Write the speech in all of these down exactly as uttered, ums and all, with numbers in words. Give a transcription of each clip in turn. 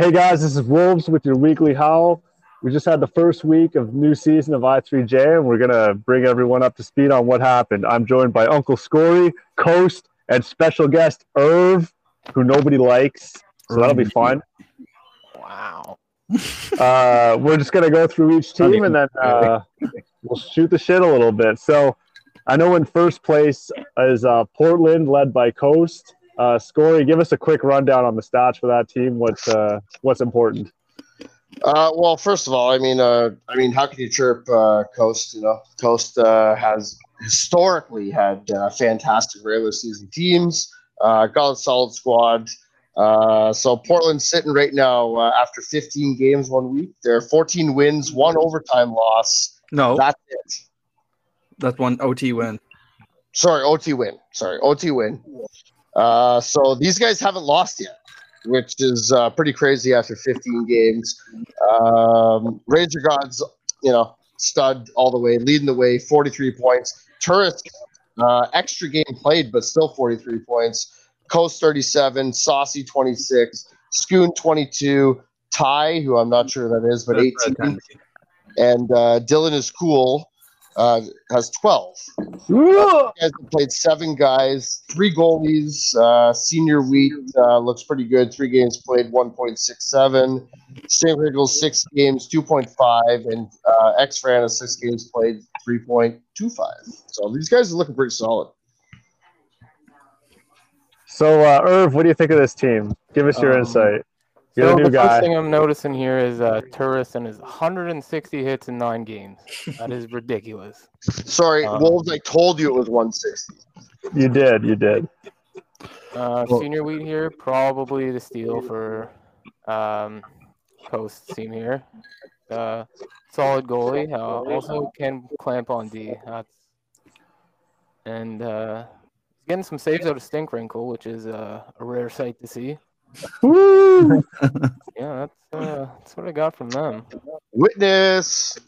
Hey guys, this is Wolves with your weekly howl. We just had the first week of new season of I three J, and we're going to bring everyone up to speed on what happened. I'm joined by Uncle Scory, Coast, and special guest Irv, who nobody likes, so that'll be fun. Wow. uh, we're just going to go through each team, and then uh, we'll shoot the shit a little bit. So I know in first place is uh, Portland, led by Coast. Uh, Scory, give us a quick rundown on the stats for that team. What's uh, what's important? Uh, well, first of all, I mean, uh, I mean, how can you chirp uh, Coast? You know, Coast uh, has historically had uh, fantastic regular season teams. Uh, got a solid squad. Uh, so Portland's sitting right now uh, after fifteen games one week. They're fourteen wins, one overtime loss. No, that's it. That's one O T win. Sorry, O T win. Sorry, O T win. Uh, so these guys haven't lost yet, which is uh, pretty crazy after fifteen games. Um, Ranger God's, you know, stud all the way, leading the way, forty-three points. Turist, uh, extra game played, but still forty-three points. Coast thirty-seven, Saucy twenty-six, Schoon twenty-two, Ty, who I'm not sure who that is, but eighteen, and uh, Dylan is cool. Uh, has twelve. Guys have played seven guys, three goalies. Uh, senior week uh, looks pretty good. Three games played, one point six seven. Saint Riggles, six games, two point five. And uh, X-Fran has six games played, three point two five. So these guys are looking pretty solid. So, uh, Irv, what do you think of this team? Give us your um, insight. You're so the new guy. First thing I'm noticing here is uh, Turris and his one hundred sixty hits in nine games. That is ridiculous. Sorry, um, Wolves, I told you it was one sixty. You did, you did. Uh, well, senior Wheat here, probably the steal for um, Coast team here. Uh, solid goalie. Uh, also can clamp on D. That's, and uh, getting some saves out of Stink Wrinkle, which is uh, a rare sight to see. Woo! Yeah, that's, uh, that's what I got from them. Witness.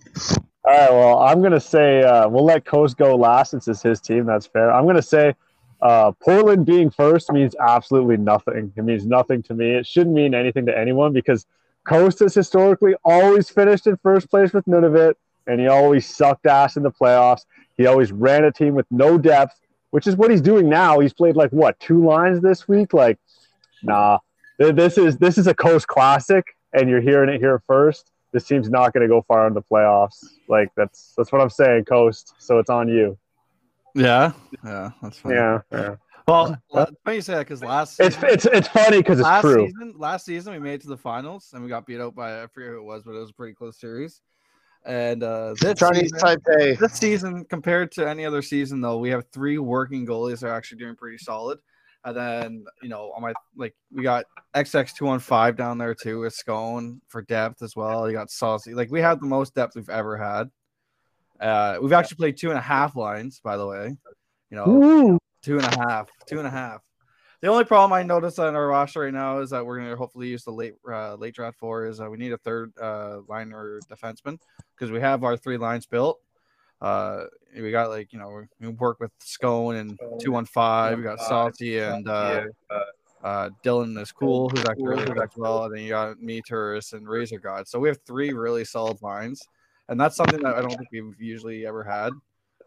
All right, well, I'm going to say uh, we'll let Coast go last since it's his team. That's fair. I'm going to say uh, Portland being first means absolutely nothing. It means nothing to me. It shouldn't mean anything to anyone because Coast has historically always finished in first place with none of it, and he always sucked ass in the playoffs. He always ran a team with no depth, which is what he's doing now. He's played, like, what, two lines this week? Like, nah. This is this is a Coast classic, and you're hearing it here first. This team's not going to go far in the playoffs. Like that's that's what I'm saying, Coast. So it's on you. Yeah, yeah, that's funny. Yeah, yeah. Well, it's funny you say that because last season, it's it's it's funny because it's true. Season, last season we made it to the finals and we got beat out by I forget who it was, but it was a pretty close series. And uh, this Chinese season, Taipei. This season compared to any other season though, we have three working goalies that are actually doing pretty solid. And then, you know, on my like we got X X two one five down there too with Scone for depth as well. You got Saucy. Like we have the most depth we've ever had. Uh, we've actually played two and a half lines, by the way. You know, Ooh. two and a half, two and a half. The only problem I notice on our roster right now is that we're gonna hopefully use the late uh, late draft for is uh, we need a third uh, liner defenseman because we have our three lines built. Uh, we got like you know we work with Scone and two one five. We got Saucy and uh, uh, Dylan is cool, who's actually really good as well. And then you got me, Turris, and Razor God. So we have three really solid lines, and that's something that I don't think we've usually ever had.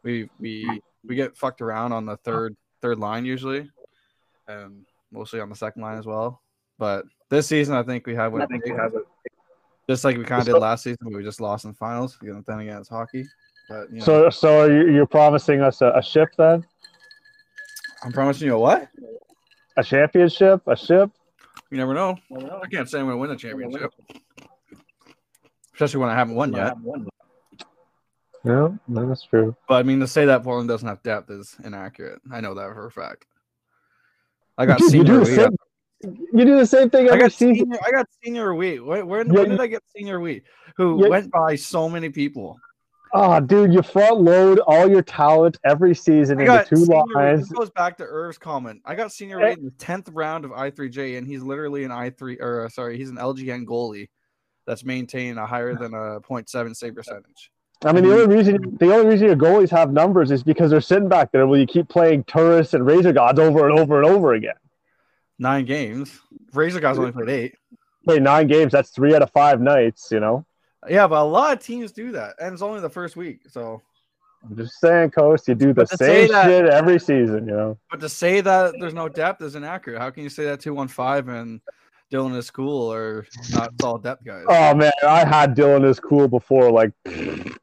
We we we get fucked around on the third third line usually, and mostly on the second line as well. But this season, I think we have what I think we have it. Just like we kind of did last season, we just lost in the finals. You know, then again, it's hockey. But, you know. So, so are you, you're promising us a, a ship then? I'm promising you a what? A championship? A ship? You never know. Well, I can't say I'm going to win a championship. Especially when I haven't won yet. No, no, that's true. But, I mean, to say that Portland doesn't have depth is inaccurate. I know that for a fact. I got Dude, senior you do, same, you do the same thing every I got season. Senior, I got senior week. Where, where, yeah, when did I get senior week? Who yeah. went by so many people. Oh, dude, you front load all your talent every season into two lines. This goes back to Irv's comment. I got senior rate in the tenth round of I three J, and he's literally an I three, or sorry, he's an L G N goalie that's maintained a higher than a point seven save percentage. I mean, the only reason the only reason your goalies have numbers is because they're sitting back there where you keep playing Turris and Razor Gods over and over and over again. Nine games. Razor Gods only played eight. play nine games. That's three out of five nights, you know? Yeah, but a lot of teams do that, and it's only the first week, so... I'm just saying, Coast, you do the same that, shit every season, you know? But to say that there's no depth is inaccurate. How can you say that two one five and Dylan is cool or not all depth guys? Oh, man, I had Dylan is cool before, like, you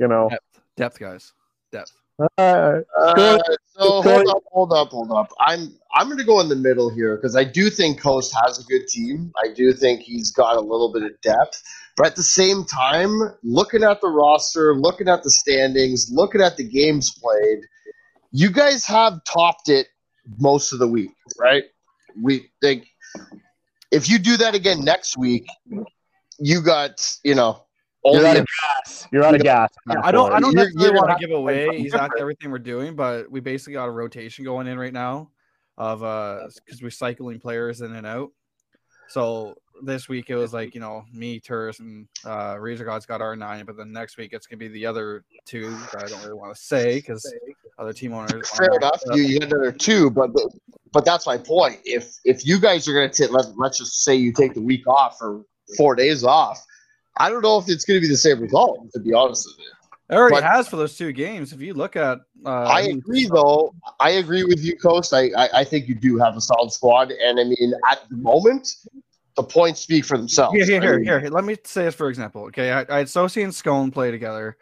know. Depth, depth guys. Depth. All right. Uh, so hold up, hold up, hold up. I'm I'm going to go in the middle here because I do think Coast has a good team. I do think he's got a little bit of depth, but at the same time, looking at the roster, looking at the standings, looking at the games played, you guys have topped it most of the week, right? We think if you do that again next week, you got you know. You're out of gas. You're out of gas. I don't. I don't necessarily want to give away exactly everything we're doing, but we basically got a rotation going in right now, of uh, because we're cycling players in and out. So this week it was like you know me, Turist, and uh, Razor God's got R nine, but then next week it's gonna be the other two that I don't really want to say because other team owners. Fair enough. You, you had another two, but but that's my point. If if you guys are gonna take, let's let's just say you take the week off or four days off. I don't know if it's going to be the same result, to be honest with you. It already but has for those two games. If you look at uh, – I agree, though. I agree with you, Coast. I, I, I think you do have a solid squad. And, I mean, at the moment, the points speak for themselves. Here, here, here, here, here. Let me say this for example. Okay, I, I had Saucy and Scone play together,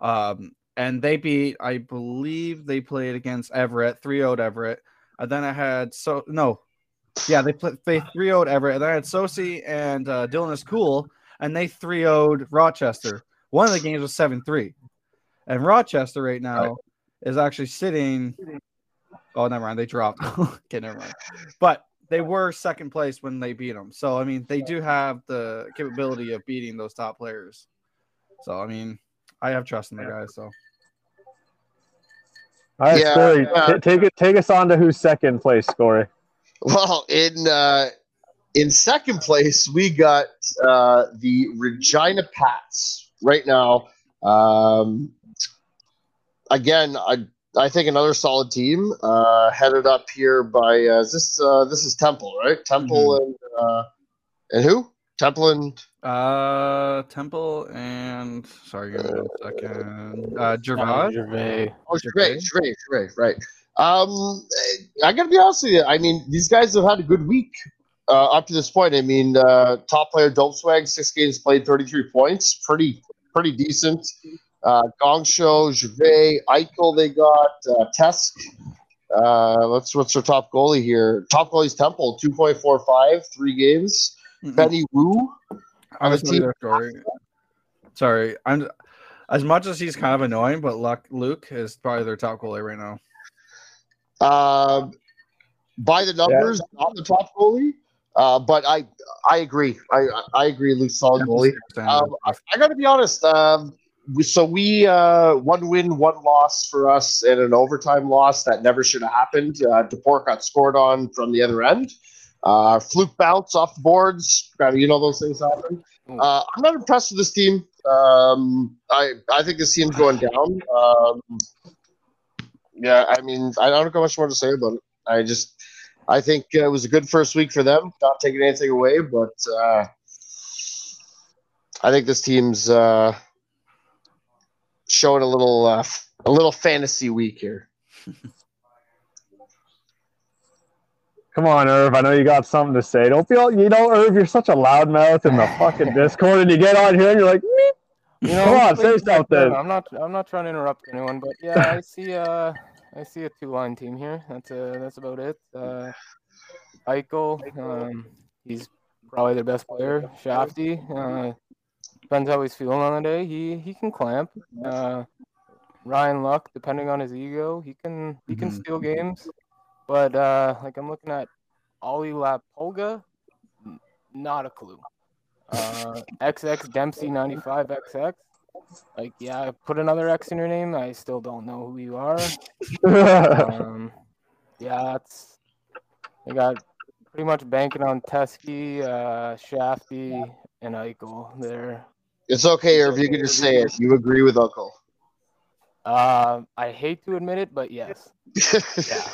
um, and they beat – I believe they played against Everett, three oh Everett. And then I had so – no. Yeah, they played they three oh Everett. And then I had Saucy and uh, Dylan is cool. And they three oh'd Rochester. One of the games was seven three. And Rochester right now is actually sitting. Oh, never mind. They dropped. Okay, never mind. But they were second place when they beat them. So, I mean, they do have the capability of beating those top players. So, I mean, I have trust in the guys. So, all right, yeah, Corey, uh, t- take, it, take us on to who's second place, Corey. Well, in. Uh... In second place, we got uh, the Regina Pats right now. Um, again, I I think another solid team uh, headed up here by uh, is this uh, this is Temple, right? Temple mm-hmm. and uh, and who? Temple and uh, Temple and sorry, give me a second. Uh, Gervais. Gervais. Oh, Gervais, Gervais, Gervais, right? Um, I gotta be honest with you. I mean, these guys have had a good week. Uh, up to this point, I mean, uh, top player Dope Swag, six games played, thirty-three points, pretty pretty decent. Uh, Gong Show, Gervais, Eichel, they got uh, Tesk. Uh, let's what's their top goalie here? Top goalie's Temple, two point four five, three games. Mm-hmm. Benny Wu. I was team- sorry. sorry, I'm as much as he's kind of annoying, but Luke, Luke is probably their top goalie right now. Uh, by the numbers, yeah. Not the top goalie. Uh, but I, I agree. I, I agree. Luke solid goalie. Um, I, I got to be honest. Um, we, so we uh, one win, one loss for us, and an overtime loss that never should have happened. Uh, Deport got scored on from the other end. Uh, fluke bounce off the boards. You know those things happen. Uh, I'm not impressed with this team. Um, I I think this team's going down. Um, yeah, I mean, I don't know much more to say about it. I just. I think it was a good first week for them, not taking anything away, but uh, I think this team's uh, showing a little uh, a little fantasy week here. Come on, Irv. I know you got something to say. Don't feel, you know, Irv, you're such a loudmouth in the fucking Discord, and you get on here and you're like, meep. You know, come on, say something. I'm not, I'm not trying to interrupt anyone, but yeah, I see. Uh... I see a two-line team here. That's a, that's about it. Uh, Eichel, um, he's probably their best player. Shafty, uh, depends how he's feeling on the day. He he can clamp. Uh, Ryan Luck, depending on his ego, he can he can mm-hmm. steal games. But uh, like I'm looking at Ollie Lapolga, not a clue. Uh, X X Dempsey ninety-five X X. Like, yeah, put another X in your name. I still don't know who you are. um, yeah, that's. I got pretty much banking on Teske, uh, Shafty, and Eichel there. It's okay, or if you can just say it, you agree with Uncle. Uh, I hate to admit it, but yes. Yeah.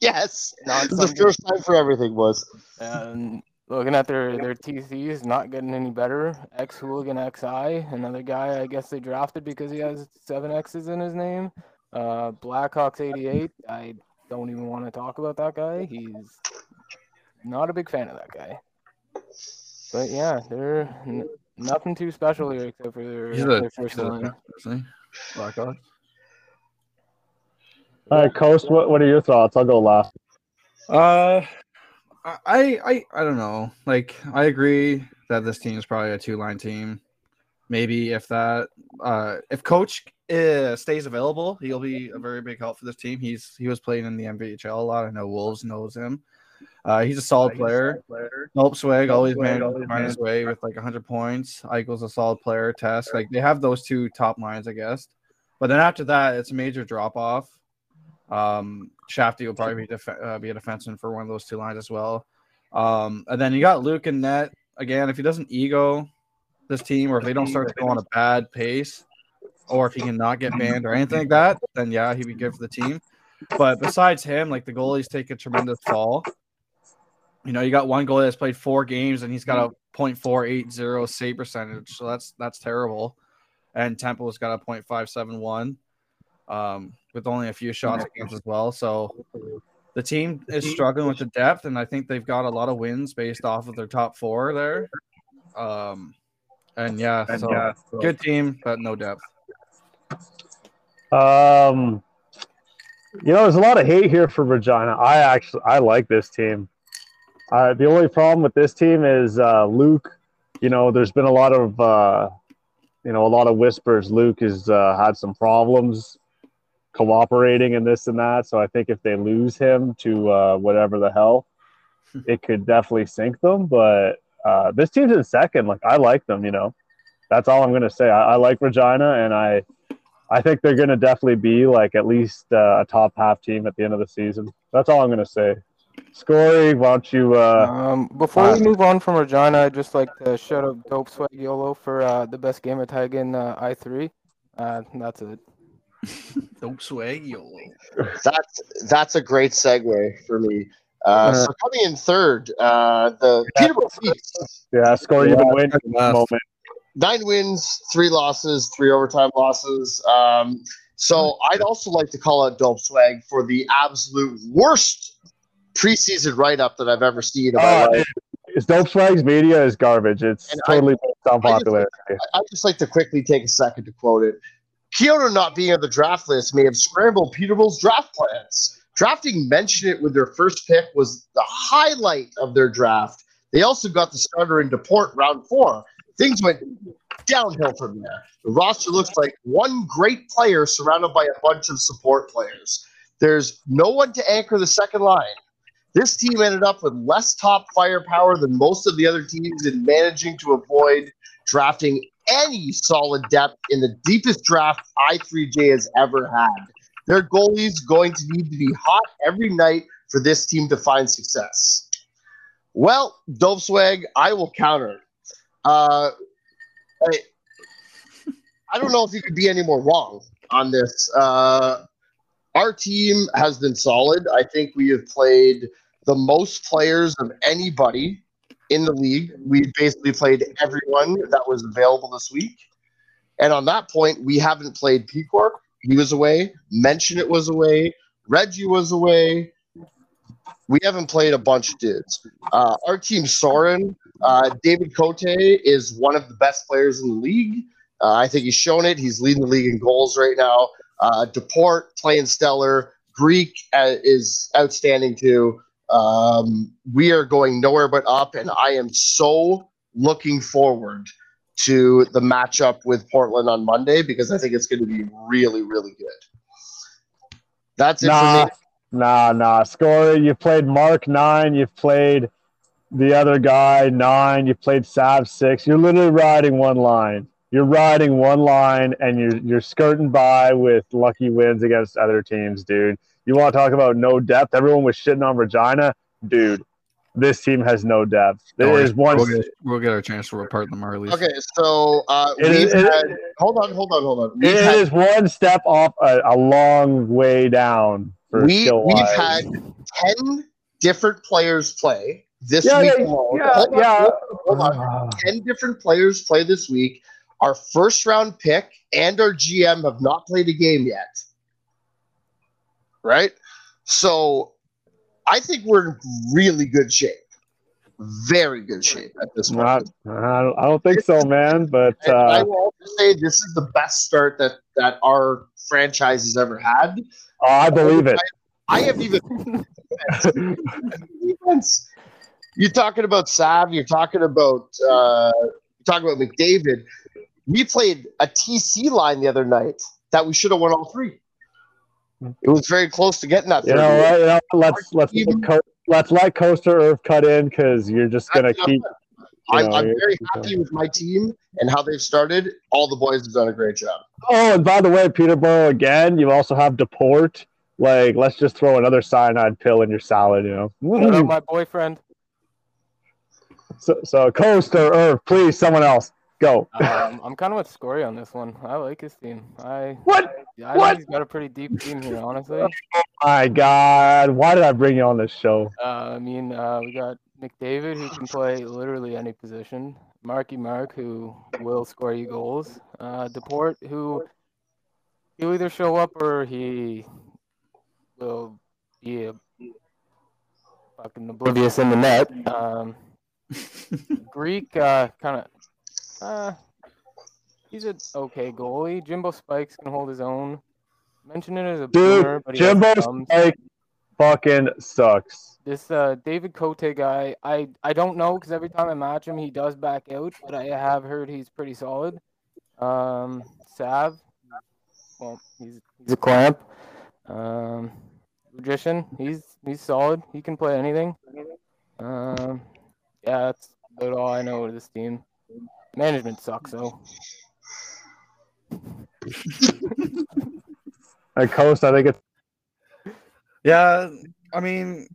Yes. It's the first time for everything, was. Um, looking at their, their T Cs, not getting any better. X-Hooligan X I, another guy I guess they drafted because he has seven X's in his name. Uh, Blackhawks eighty-eight, I don't even want to talk about that guy. He's not a big fan of that guy. But yeah, they're n- nothing too special here except for their, a, their first line. Blackhawks. All right, Coast, what, what are your thoughts? I'll go last. Uh, I, I I don't know. Like, I agree that this team is probably a two-line team. Maybe if that uh, – if Coach uh, stays available, he'll be a very big help for this team. He's He was playing in the N B H L a lot. I know Wolves knows him. Uh, he's a solid yeah, player. Dope Swag always managed to find his way with, like, one hundred points. Eichel's a solid player. Test. Like, they have those two top lines, I guess. But then after that, it's a major drop-off. Um, Shafty will probably be, def- uh, be a defenseman for one of those two lines as well. Um, and then you got Luke in net again. If he doesn't ego this team, or if they don't start to go on a bad pace, or if he cannot get banned or anything like that, then yeah, he'd be good for the team. But besides him, like the goalies take a tremendous fall. You know, you got one goalie that's played four games and he's got a point four eight zero save percentage, so that's that's terrible. And Temple's got a point five seven one. Um, with only a few shots against as well. So the team is struggling with the depth, and I think they've got a lot of wins based off of their top four there. Um, and, yeah, and so yeah, so good team, but no depth. Um, you know, there's a lot of hate here for Regina. I actually I like this team. Uh, the only problem with this team is uh, Luke. You know, there's been a lot of uh, you know, a lot of whispers. Luke has uh, had some problems cooperating and this and that, so I think if they lose him to uh, whatever the hell, it could definitely sink them. But uh, this team's in second. Like, I like them, you know. That's all I'm gonna say. I, I like Regina, and I, I think they're gonna definitely be like at least uh, a top half team at the end of the season. That's all I'm gonna say. Scory, why don't you? Uh, um, before we move on from Regina, I'd just like to shout out Dope Swag YOLO for uh, the best gamer tag in uh, I three. Uh, that's it. Dope Swag YOLO. That's that's a great segue for me. Uh, so coming in third, uh, the Peterborough feats. Yeah, score you've been waiting for the moment. Nine wins, three losses, three overtime losses. Um, so I'd also like to call out Dope Swag for the absolute worst preseason write-up that I've ever seen in my uh, life. It's Dope Swag's media is garbage. It's and totally I, based on popularity. I'd just like to quickly take a second to quote it. Keono not being on the draft list may have scrambled Peterborough's draft plans. Drafting Mention It with their first pick was the highlight of their draft. They also got the starter in Deport round four. Things went downhill from there. The roster looks like one great player surrounded by a bunch of support players. There's no one to anchor the second line. This team ended up with less top firepower than most of the other teams in managing to avoid drafting any solid depth in the deepest draft I three J has ever had. Their goalie's going to need to be hot every night for this team to find success. Well, Dope Swag, I will counter. Uh, I, I don't know if you could be any more wrong on this. Uh, our team has been solid. I think we have played the most players of anybody in the league. We basically played everyone that was available this week. And on that point, we haven't played Peacock. He was away. Mention It was away. Reggie was away. We haven't played a bunch of dudes. Uh, our team, Soren, uh, David Cote is one of the best players in the league. Uh, I think he's shown it. He's leading the league in goals right now. Uh, Deport, playing stellar. Greek uh, is outstanding too. Um, we are going nowhere but up, and I am so looking forward to the matchup with Portland on Monday because I think it's going to be really, really good. That's it nah, for me. Nah, nah. Scorer, you played Mark nine, you've played the other guy nine, you played Sav six. You're literally riding one line. You're riding one line, and you're you're skirting by with lucky wins against other teams, dude. You want to talk about no depth? Everyone was shitting on Regina. Dude, this team has no depth. There oh, is one. We'll get, we'll get our chance to report the Marlies. Okay, so uh, it we've is, had, it, hold on, hold on, hold on. We've it had, is one step off a, a long way down. For we, we've had ten different players play. this yeah, week. Yeah, alone. yeah. Hold on, yeah. Hold on. Hold on. Ten different players play this week. Our first round pick and our G M have not played a game yet. Right? So I think we're in really good shape. Very good shape at this point. I don't think so, man. But uh... I will also say this is the best start that, that our franchise has ever had. Oh, I believe I, it. I, I have even you're talking about Sav, you're talking about uh talking about McDavid. We played a T C line the other night that we should have won all three. It was very close to getting that. You know, right, you know, let's let's even, let, let's let Coaster Irv cut in because you're just gonna I'm, keep. You know, I'm, I'm very happy going. with my team and how they've started. All the boys have done a great job. Oh, and by the way, Peterborough again. You also have Deport. Like, let's just throw another cyanide pill in your salad. You know, shout out my boyfriend. So, so Coaster Irv, please, someone else. Go. um, I'm kind of with Scory on this one. I like his team. I what? I, I what? Think he's got a pretty deep team here, honestly. Oh my God! Why did I bring you on this show? Uh, I mean, uh, we got McDavid, who can play literally any position. Marky Mark, who will score you goals. Uh, Deport, who he'll either show up or he will be fucking oblivious in the net. Um, Greek, uh, kind of. Uh, he's an okay goalie. Jimbo Spikes can hold his own. Mention it as a boomer, but he Jimbo Spike fucking sucks. This uh, David Cote guy, I, I don't know because every time I match him, he does back out, but I have heard he's pretty solid. Um, Sav, well, he's he's a clamp. Um, Magician, he's he's solid. He can play anything. Um, yeah, that's about all I know of this team. Management sucks, though. I Coast, I think it's... Yeah, I mean,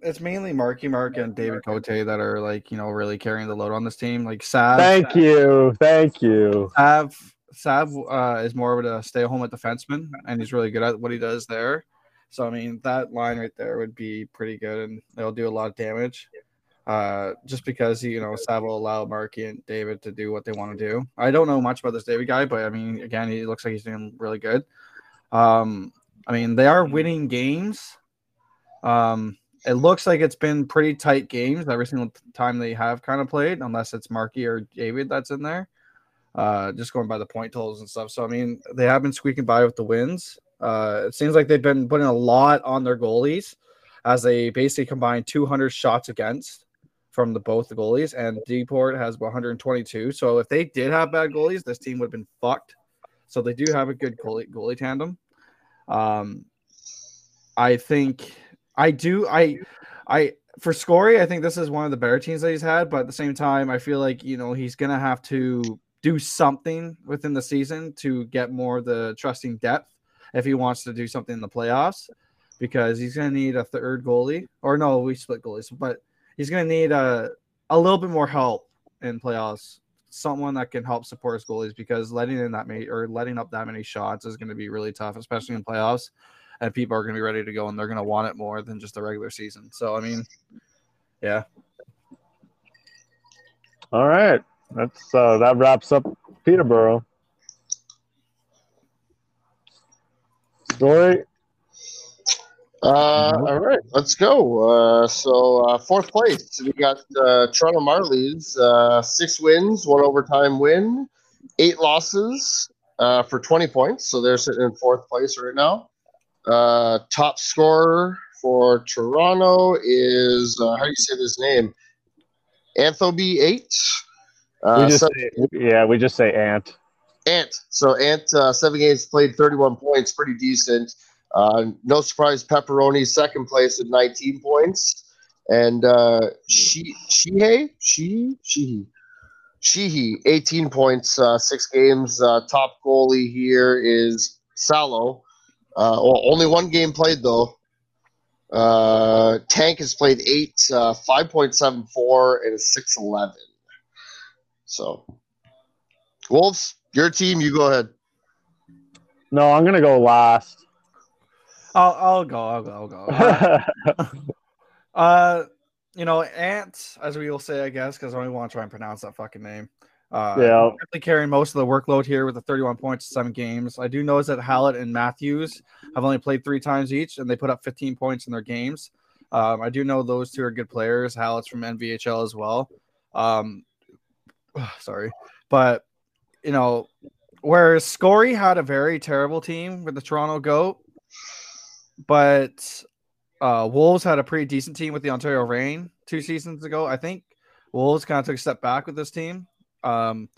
it's mainly Marky Mark and David Cote that are, like, you know, really carrying the load on this team. Like, Sav... Thank Sav, you, thank you. Sav, Sav uh, is more of a stay-at-home at defenseman, and he's really good at what he does there. So, I mean, that line right there would be pretty good, and they'll do a lot of damage. Uh, just because, you know, Sav will allow Marky and David to do what they want to do. I don't know much about this David guy, but, I mean, again, he looks like he's doing really good. Um, I mean, they are winning games. Um, it looks like it's been pretty tight games every single time they have kind of played, unless it's Marky or David that's in there. Uh, just going by the point totals and stuff. So, I mean, they have been squeaking by with the wins. Uh, it seems like they've been putting a lot on their goalies as they basically combine two hundred shots against from the both the goalies, and Deport has one hundred twenty-two. So if they did have bad goalies, this team would have been fucked. So they do have a good goalie goalie tandem. Um, I think I do. I I for Scory, I think this is one of the better teams that he's had. But at the same time, I feel like, you know, he's gonna have to do something within the season to get more of the trusting depth if he wants to do something in the playoffs, because he's gonna need a third goalie. Or no, we split goalies, but he's going to need a, a little bit more help in playoffs, someone that can help support his goalies, because letting in that many or letting up that many shots is going to be really tough, especially in playoffs. And people are going to be ready to go, and they're going to want it more than just the regular season. So, I mean, yeah. All right. That's uh, that wraps up Peterborough. Story. Uh, all right, let's go. Uh, so uh, fourth place, we got uh, Toronto Marlies, uh, six wins, one overtime win, eight losses uh, for twenty points. So they're sitting in fourth place right now. Uh, top scorer for Toronto is uh, how do you say this name? Antho B eight. Uh, we just say, yeah, we just say Ant. Ant. So Ant, uh, seven games played, thirty-one points, pretty decent. Uh, no surprise, Pepperoni, second place at nineteen points. And uh, she, Sheehy, she, she, Sheehy, eighteen points, uh, six games. Uh, top goalie here is Salo. Uh, well, only one game played, though. Uh, Tank has played eight, uh, five point seven four, and a six eleven. So, Wolves, your team, you go ahead. No, I'm going to go last. I'll I'll go I'll go I'll go. Uh, uh, you know, Ant, as we will say, I guess, because I don't even want to try and pronounce that fucking name. Uh, yeah. Definitely carrying most of the workload here with the thirty-one points in seven games. I do notice that Hallett and Matthews have only played three times each, and they put up fifteen points in their games. Um, I do know those two are good players. Hallett's from N V H L as well. Um, sorry. But, you know, whereas Scory had a very terrible team with the Toronto Goat, but uh, Wolves had a pretty decent team with the Ontario Reign two seasons ago. I think Wolves kind of took a step back with this team. Um,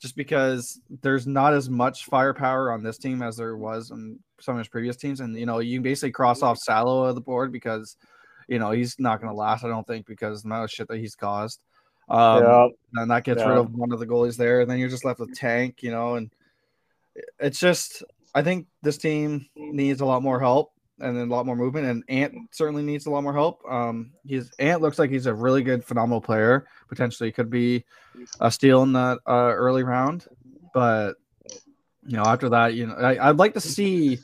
just because there's not as much firepower on this team as there was on some of his previous teams. And, you know, you can basically cross off Salo of the board because, you know, he's not going to last, I don't think, because the amount of shit that he's caused. Um, yeah. And that gets yeah. rid of one of the goalies there. And then you're just left with Tank, you know, and it's just, I think this team needs a lot more help and then a lot more movement. And Ant certainly needs a lot more help. Um, he's Ant looks like he's a really good, phenomenal player. Potentially could be a steal in that uh, early round. But, you know, after that, you know, I, I'd like to see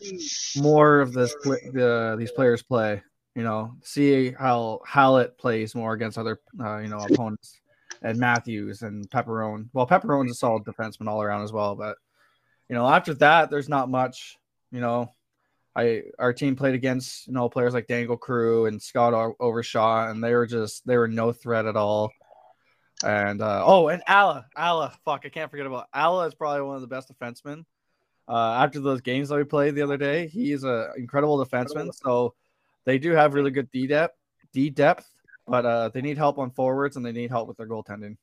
more of this, uh, these players play, you know, see how Hallett plays more against other, uh, you know, opponents and Matthews and Pepperone. Well, Pepperone's a solid defenseman all around as well. But, you know, after that, there's not much, you know. I our team played against, you know, players like Dangle Crew and Scott Overshaw, and they were just they were no threat at all. And uh, oh, and Alla, Alla, fuck, I can't forget about Alla is probably one of the best defensemen. Uh, after those games that we played the other day, he is an incredible defenseman. So they do have really good D depth, D depth, but uh, they need help on forwards and they need help with their goaltending.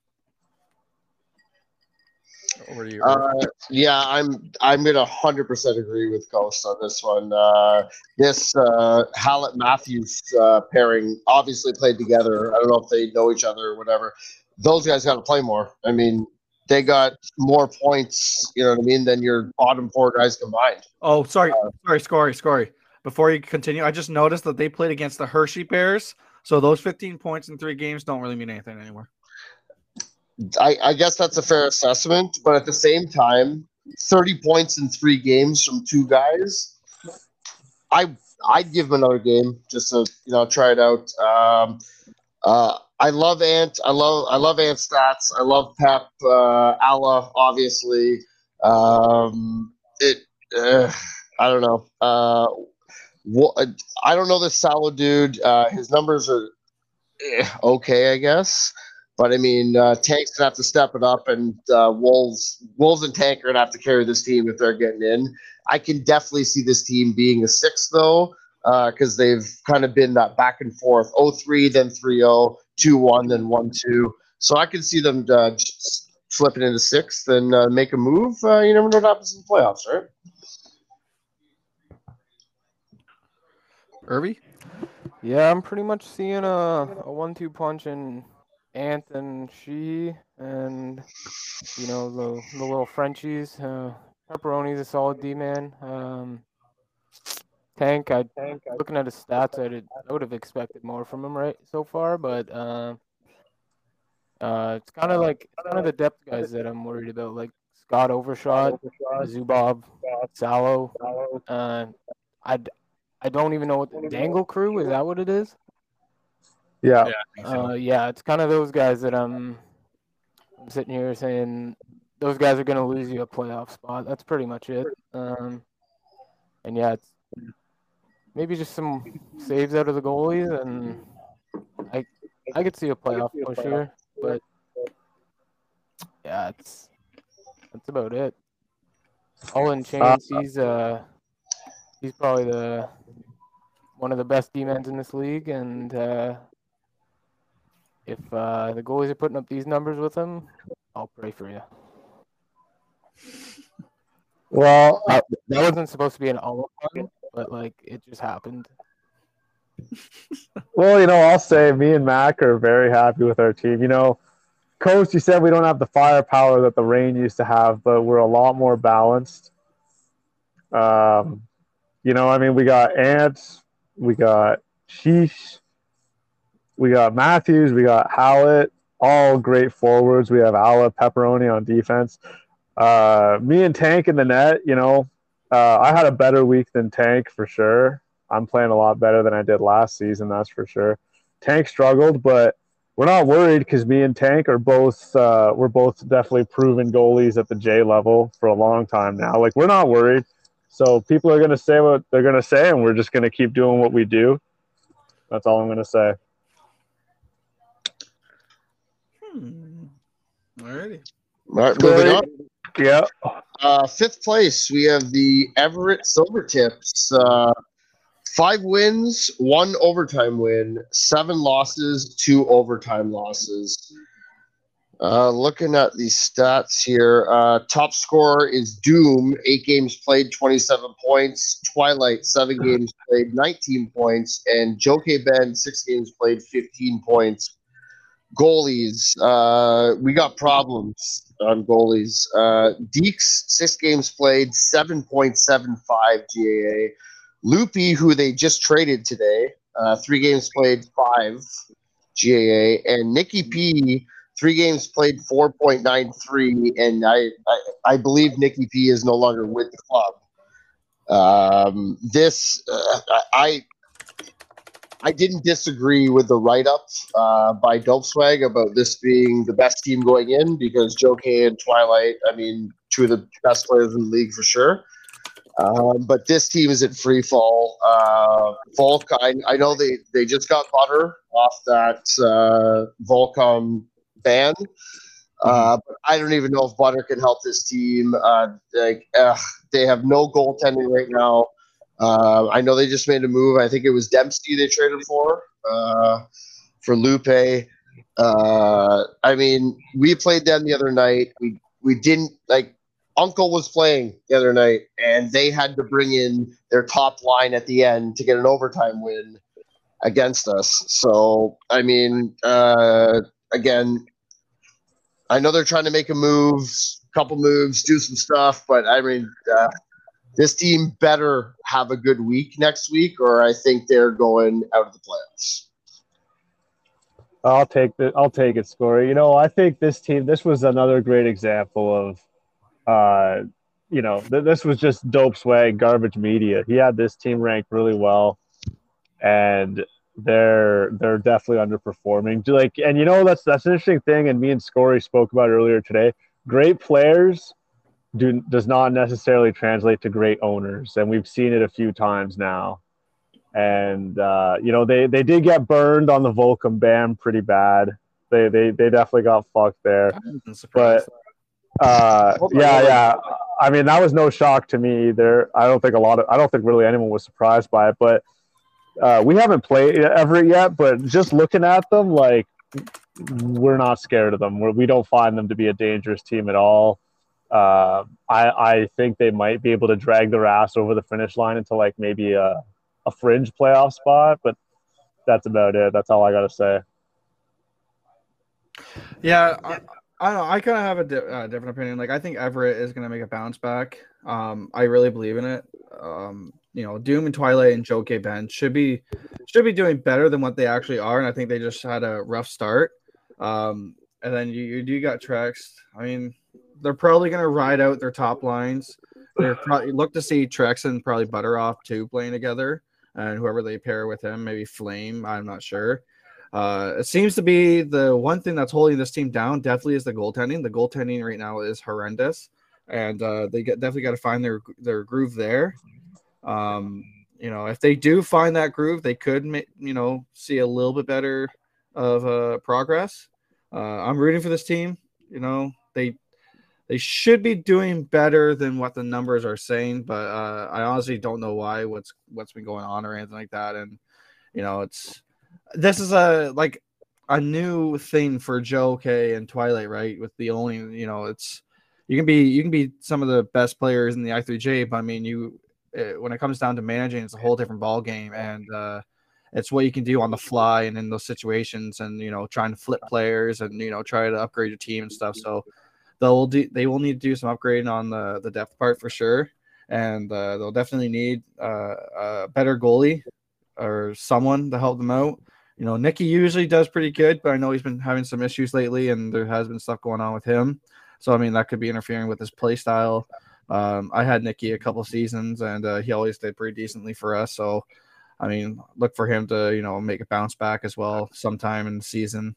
Over to you. Uh, yeah, I'm I'm gonna one hundred percent agree with Coast on this one. Uh, this uh, Hallett Matthews uh, pairing obviously played together. I don't know if they know each other or whatever. Those guys got to play more. I mean, they got more points. You know what I mean? Than your bottom four guys combined. Oh, sorry, uh, sorry, Scory, Scory. Before you continue, I just noticed that they played against the Hershey Bears. So those fifteen points in three games don't really mean anything anymore. I, I guess that's a fair assessment, but at the same time, thirty points in three games from two guys, I, I'd give him another game just to, you know, try it out. Um, uh, I love Ant. I love I love Ant's stats. I love Pep, uh, Alla, obviously. Um, it. Uh, I don't know. Uh, wh- I don't know this Salo dude. Uh, his numbers are eh, okay, I guess. But, I mean, uh, Tank's going to have to step it up, and uh, Wolves Wolves and Tank are going to have to carry this team if they're getting in. I can definitely see this team being a six, though, because uh, they've kind of been that back and forth, oh three, then three oh, two one, then one two. So I can see them uh, just flipping into sixth and uh, make a move. Uh, you never know what happens in the playoffs, right? Irby? Yeah, I'm pretty much seeing a, a one two punch in – Ant and she and, you know, the, the little Frenchies. Uh, Pepperoni's a solid D-man. Um, Tank, I Tank, looking at his stats, I, did, I would have expected more from him right so far, but uh, uh, it's kind of like kind of the depth guys that I'm worried about, like Scott Overshot, Zubov, Salo. Uh, I, I don't even know what the Dangle Crew, is that what it is? Yeah, yeah, uh, yeah. It's kind of those guys that I'm, I'm sitting here saying those guys are going to lose you a playoff spot. That's pretty much it. Um, and yeah, it's maybe just some saves out of the goalies, and I I could see a playoff push here, but yeah, it's that's about it. All in chains. He's uh he's probably the one of the best D-men in this league, and. Uh, If uh, the goalies are putting up these numbers with him, I'll pray for you. Well, I, that wasn't supposed to be an all one, but like it just happened. Well, you know, I'll say me and Mac are very happy with our team. You know, Coach, you said we don't have the firepower that the Reign used to have, but we're a lot more balanced. Um, you know, I mean, we got Ants, we got Sheesh. We got Matthews, we got Hallett, all great forwards. We have Alla, Pepperoni on defense. Uh, me and Tank in the net, you know, uh, I had a better week than Tank for sure. I'm playing a lot better than I did last season, that's for sure. Tank struggled, but we're not worried because me and Tank are both uh, we're both definitely proven goalies at the J level for a long time now. Like, we're not worried. So people are gonna say what they're gonna say, and we're just gonna keep doing what we do. That's all I'm gonna say. Hmm. Alrighty. All right, moving on. Yeah. Uh, fifth place, we have the Everett Silvertips. Uh, five wins, one overtime win, seven losses, two overtime losses. Uh, looking at the stats here, uh, top scorer is Doom, eight games played, twenty-seven points. Twilight, seven games played, nineteen points. And Joe K. Ben, six games played, fifteen points. Goalies, uh, we got problems on goalies. Uh, Deeks, six games played, seven point seven five G A A. Loopy, who they just traded today, uh, three games played, five G A A. And Nikki P, three games played, four point nine three, and I, I I believe Nikki P is no longer with the club. Um, this uh, I I didn't disagree with the write-up uh, by Dope Swag about this being the best team going in, because Joe K and Twilight, I mean, two of the best players in the league for sure. Um, but this team is at free fall. Uh, Volk, I, I know they, they just got butter off that uh, Volcom ban, uh, but I don't even know if butter can help this team. Uh, like, uh, they have no goaltending right now. Uh, I know they just made a move. I think it was Dempsey they traded for uh, for Lupe. Uh, I mean, we played them the other night. We we didn't like. Uncle was playing the other night, and they had to bring in their top line at the end to get an overtime win against us. So, I mean, uh, again, I know they're trying to make a move, couple moves, do some stuff, but I mean, uh, this team better have a good week next week, or I think they're going out of the playoffs. I'll take the, I'll take it, Scorer. You know, I think this team, this was another great example of, uh, you know, th- this was just Dope Swag, garbage media. He had this team ranked really well, and they're they're definitely underperforming. Like, and you know, that's that's an interesting thing. And me and Scory spoke about it earlier today. Great players do does not necessarily translate to great owners, and we've seen it a few times now. And uh, you know, they they did get burned on the Volcom ban pretty bad. They they they definitely got fucked there. But uh, yeah, yeah. I mean, that was no shock to me either. I don't think a lot of I don't think really anyone was surprised by it, but. Uh, we haven't played Everett yet, but just looking at them, like, we're not scared of them. We're, we don't find them to be a dangerous team at all. Uh, I, I think they might be able to drag their ass over the finish line into, like, maybe a, a fringe playoff spot, but that's about it. That's all I got to say. Yeah, I, I don't know. I kind of have a di- uh, different opinion. Like, I think Everett is going to make a bounce back. Um, I really believe in it. Um, you know, Doom and Twilight and Joe K. Ben should be should be doing better than what they actually are, and I think they just had a rough start. Um, and then you you do got Trex. I mean, they're probably going to ride out their top lines. They're probably look to see Trex and probably Butter off too playing together, and whoever they pair with him, maybe Flame. I'm not sure. Uh, it seems to be the one thing that's holding this team down. Definitely is the goaltending. The goaltending right now is horrendous, and uh, they get, definitely got to find their their groove there. Um, you know, if they do find that groove, they could, ma- you know, see a little bit better of uh, progress. Uh, I'm rooting for this team. You know, they they should be doing better than what the numbers are saying, but uh, I honestly don't know why what's what's been going on or anything like that. And you know, it's this is a like a new thing for Joe K and Twilight, right? With the only, you know, it's you can be you can be some of the best players in the I three J, but I mean you. It, when it comes down to managing, it's a whole different ball game, and uh, it's what you can do on the fly and in those situations, and you know, trying to flip players and you know, try to upgrade your team and stuff. So they'll do, they will need to do some upgrading on the, the depth part for sure, and uh, they'll definitely need uh, a better goalie or someone to help them out. You know, Nicky usually does pretty good, but I know he's been having some issues lately, and there has been stuff going on with him. So I mean, that could be interfering with his play style. Um, I had Nicky a couple seasons, and uh, he always did pretty decently for us. So I mean, look for him to, you know, make a bounce back as well sometime in the season.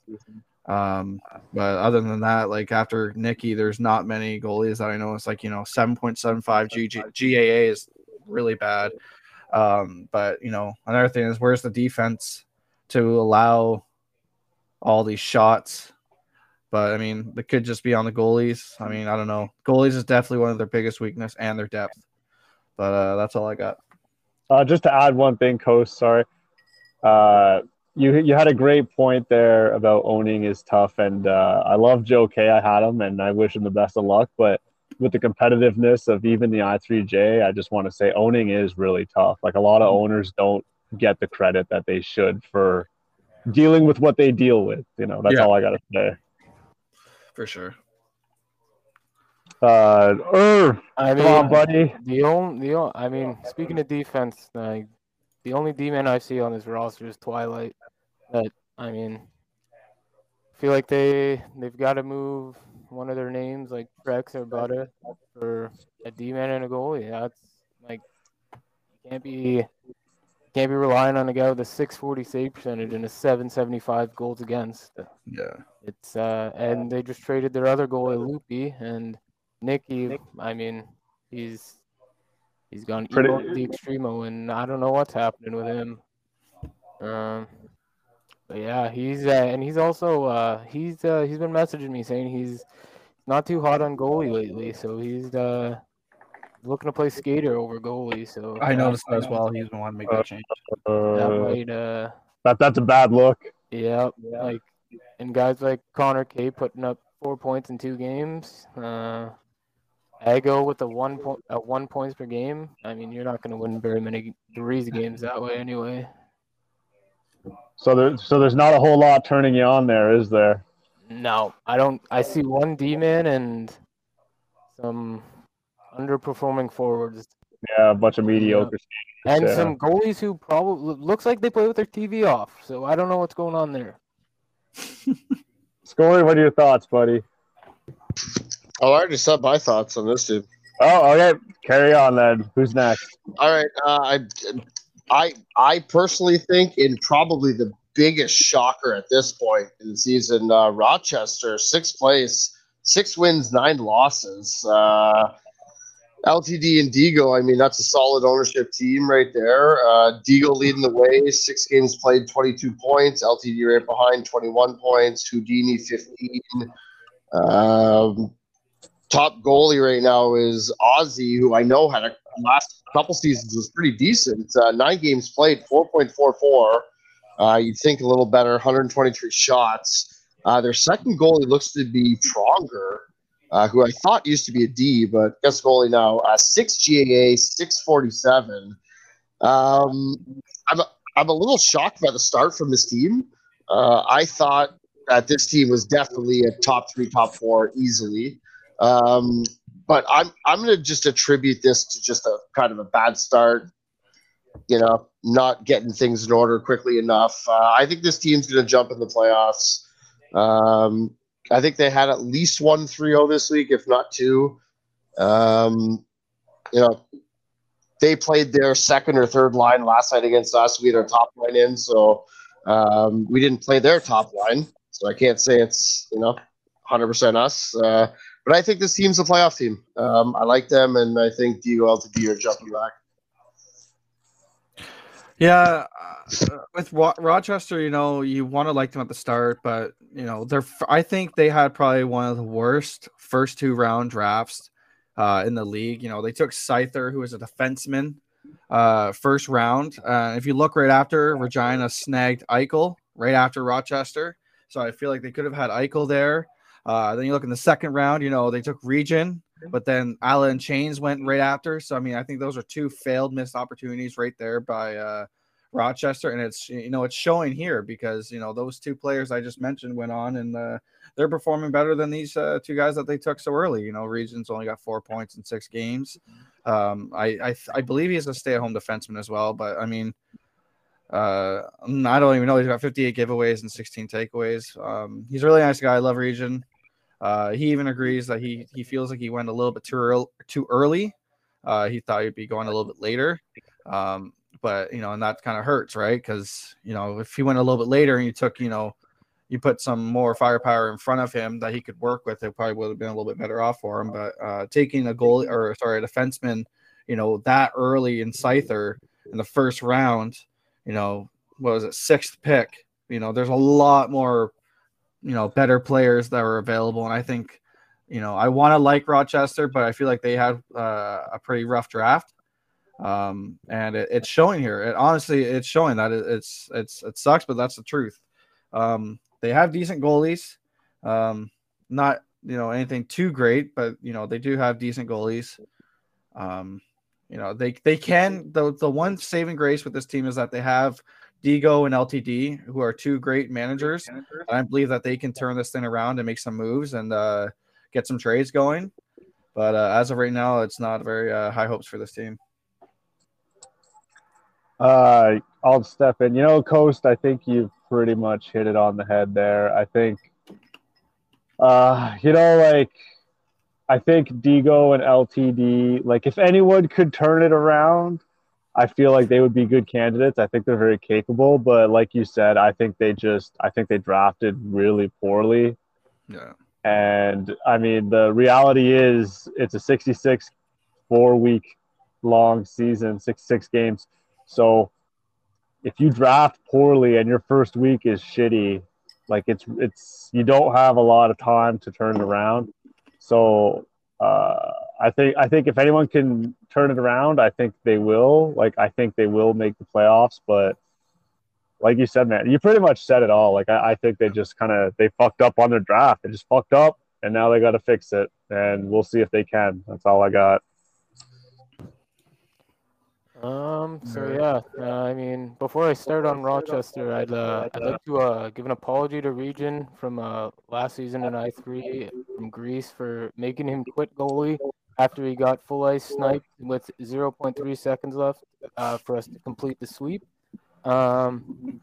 Um, but other than that, like after Nicky, there's not many goalies that I know. It's like, you know, seven point seven five G A A is really bad. Um, but, you know, another thing is where's the defense to allow all these shots? But, I mean, it could just be on the goalies. I mean, I don't know. Goalies is definitely one of their biggest weakness and their depth. But uh, that's all I got. Uh, just to add one thing, Coast, sorry. Uh, you you had a great point there about owning is tough. And uh, I love Joe K. I had him, and I wish him the best of luck. But with the competitiveness of even the I three J, I just want to say owning is really tough. Like, a lot of owners don't get the credit that they should for dealing with what they deal with. You know, that's yeah. all I got to say. For sure. Uh, Irv, I mean, come on, buddy. The only, the only, I mean, speaking of defense, like, the only D-man I see on this roster is Twilight. But I mean, I feel like they they've got to move one of their names, like Brex or Butter, for a D-man and a goalie. That's like, you can't be can't be relying on a guy with a six forty save percentage and a seven seventy-five goals against. Yeah, it's uh, and they just traded their other goalie, Loopy, and Nicky, I mean, he's he's gone Pretty, to the extremo, and I don't know what's happening with him. Um, but yeah, he's uh, and he's also uh, he's uh, he's been messaging me saying he's not too hot on goalie lately, so he's uh, looking to play skater over goalie. So I noticed that as well. He's been wanting to make that change. Uh, that might, uh, that that's a bad look. Yeah, yeah, like, and guys like Connor K putting up four points in two games. Uh, I go with a one point at one points per game. I mean, you're not going to win very many Dries games that way, anyway. So there, so there's not a whole lot turning you on there, is there? No, I don't. I see one D-man and some underperforming forwards. Yeah, a bunch of mediocre. Yeah. And yeah. some goalies who probably looks like they play with their T V off. So I don't know what's going on there. Scory, what are your thoughts, buddy? Oh, I already said my thoughts on this dude. Oh, okay. Carry on then. Who's next? All right. Uh, I, I, I personally think in probably the biggest shocker at this point in the season, uh, Rochester, sixth place, six wins, nine losses. Uh, L T D and Deagle, I mean, that's a solid ownership team right there. Uh, Deagle leading the way, six games played, twenty-two points. L T D right behind, twenty-one points. Houdini, fifteen. Um, top goalie right now is Ozzy, who I know had a last couple seasons was pretty decent. Uh, nine games played, four point four four. Uh, you'd think a little better, one hundred twenty-three shots. Uh, their second goalie looks to be Pronger, uh, who I thought used to be a D, but guess goalie now. Uh, six G A A, six forty-seven. Um, I'm a, I'm a little shocked by the start from this team. Uh, I thought that this team was definitely a top three, top four easily. Um, but I'm I'm going to just attribute this to just a kind of a bad start, you know, not getting things in order quickly enough. Uh, I think this team's going to jump in the playoffs. Um, I think they had at least one three oh this week, if not two. Um, you know, they played their second or third line last night against us. We had our top line in, so um, we didn't play their top line. So I can't say it's, you know, one hundred percent us. Uh, But I think this team's a playoff team. Um, I like them, and I think Deagle, L T D are jumping back. Yeah, uh, with Wa- Rochester, you know, you want to like them at the start, but, you know, they're. I think they had probably one of the worst first two-round drafts uh, in the league. You know, they took Scyther, who was a defenseman, uh, first round. Uh, if you look right after, Regina snagged Eichel right after Rochester. So I feel like they could have had Eichel there. Uh, then you look in the second round, you know, they took Region, but then Alla and Chains went right after. So, I mean, I think those are two failed missed opportunities right there by uh, Rochester. And it's, you know, it's showing here because, you know, those two players I just mentioned went on and uh, they're performing better than these uh, two guys that they took so early. You know, Region's only got four points in six games. Um, I, I, I believe he's a stay-at-home defenseman as well, but I mean, uh, I don't even know. He's got fifty-eight giveaways and sixteen takeaways. Um, he's a really nice guy. I love Region. Uh, he even agrees that he he feels like he went a little bit too early. Too early. Uh, he thought he'd be going a little bit later. Um, but, you know, and that kind of hurts, right? Because, you know, if he went a little bit later and you took, you know, you put some more firepower in front of him that he could work with, it probably would have been a little bit better off for him. But uh, taking a goal or sorry, a defenseman, you know, that early in Scyther in the first round, you know, what was it, sixth pick? You know, there's a lot more, you know, better players that were available. And I think, you know, I want to like Rochester, but I feel like they had uh, a pretty rough draft. Um, and it, it's showing here. It, honestly, it's showing that it, it's it's it sucks, but that's the truth. Um, they have decent goalies. Um, not, you know, anything too great, but, you know, they do have decent goalies. Um, you know, they they can. The, the one saving grace with this team is that they have Digo and L T D, who are two great managers. And I believe that they can turn this thing around and make some moves and uh, get some trades going. But uh, as of right now, it's not very uh, high hopes for this team. Uh, I'll step in. You know, Coast, I think you've pretty much hit it on the head there. I think, uh, you know, like, I think Digo and L T D, like, if anyone could turn it around, I feel like they would be good candidates. I think they're very capable, but like you said, I think they just, I think they drafted really poorly. Yeah. And I mean, the reality is it's a sixty-six, four week long season, sixty-six games. So if you draft poorly and your first week is shitty, like it's, it's, you don't have a lot of time to turn it around. So, uh, I think I think if anyone can turn it around, I think they will. Like, I think they will make the playoffs. But like you said, man, you pretty much said it all. Like, I, I think they just kind of – they fucked up on their draft. They just fucked up, and now they got to fix it. And we'll see if they can. That's all I got. Um. So, yeah, uh, I mean, before I start on Rochester, I'd, uh, I'd like to uh, give an apology to Region from uh, last season in I three from Greece for making him quit goalie after he got full ice sniped with zero point three seconds left uh, for us to complete the sweep. Um,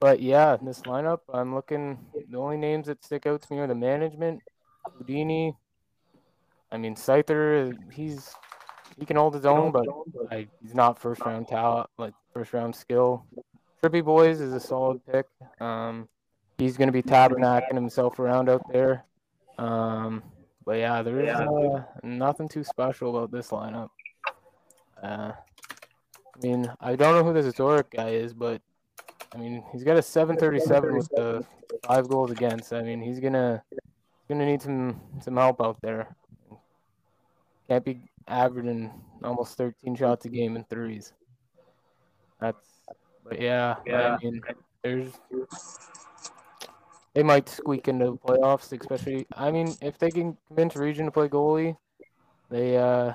but, yeah, in this lineup, I'm looking – the only names that stick out to me are the management, Houdini. I mean, Scyther, he's he can hold his own, but I, he's not first-round talent, like first-round skill. Trippy Boys is a solid pick. Um, he's going to be tabernacling himself around out there. Um But, yeah, there is uh, nothing too special about this lineup. Uh, I mean, I don't know who this Zoric guy is, but, I mean, he's got a seven thirty-seven with the five goals against. I mean, he's going to gonna need some, some help out there. Can't be averaging almost thirteen shots a game in threes. That's – but, yeah, yeah, I mean, there's – they might squeak into the playoffs, especially. I mean, if they can convince Region to play goalie, they uh,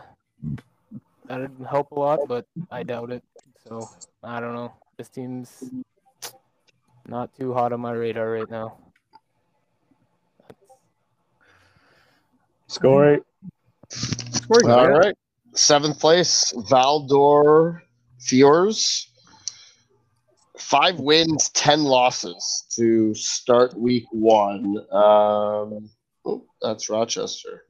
that'd help a lot. But I doubt it. So I don't know. This team's not too hot on my radar right now. Scoring. Scoring. All right. right. Seventh place, Valdor Fiors. Five wins, ten losses to start week one. Um, oh, that's Rochester.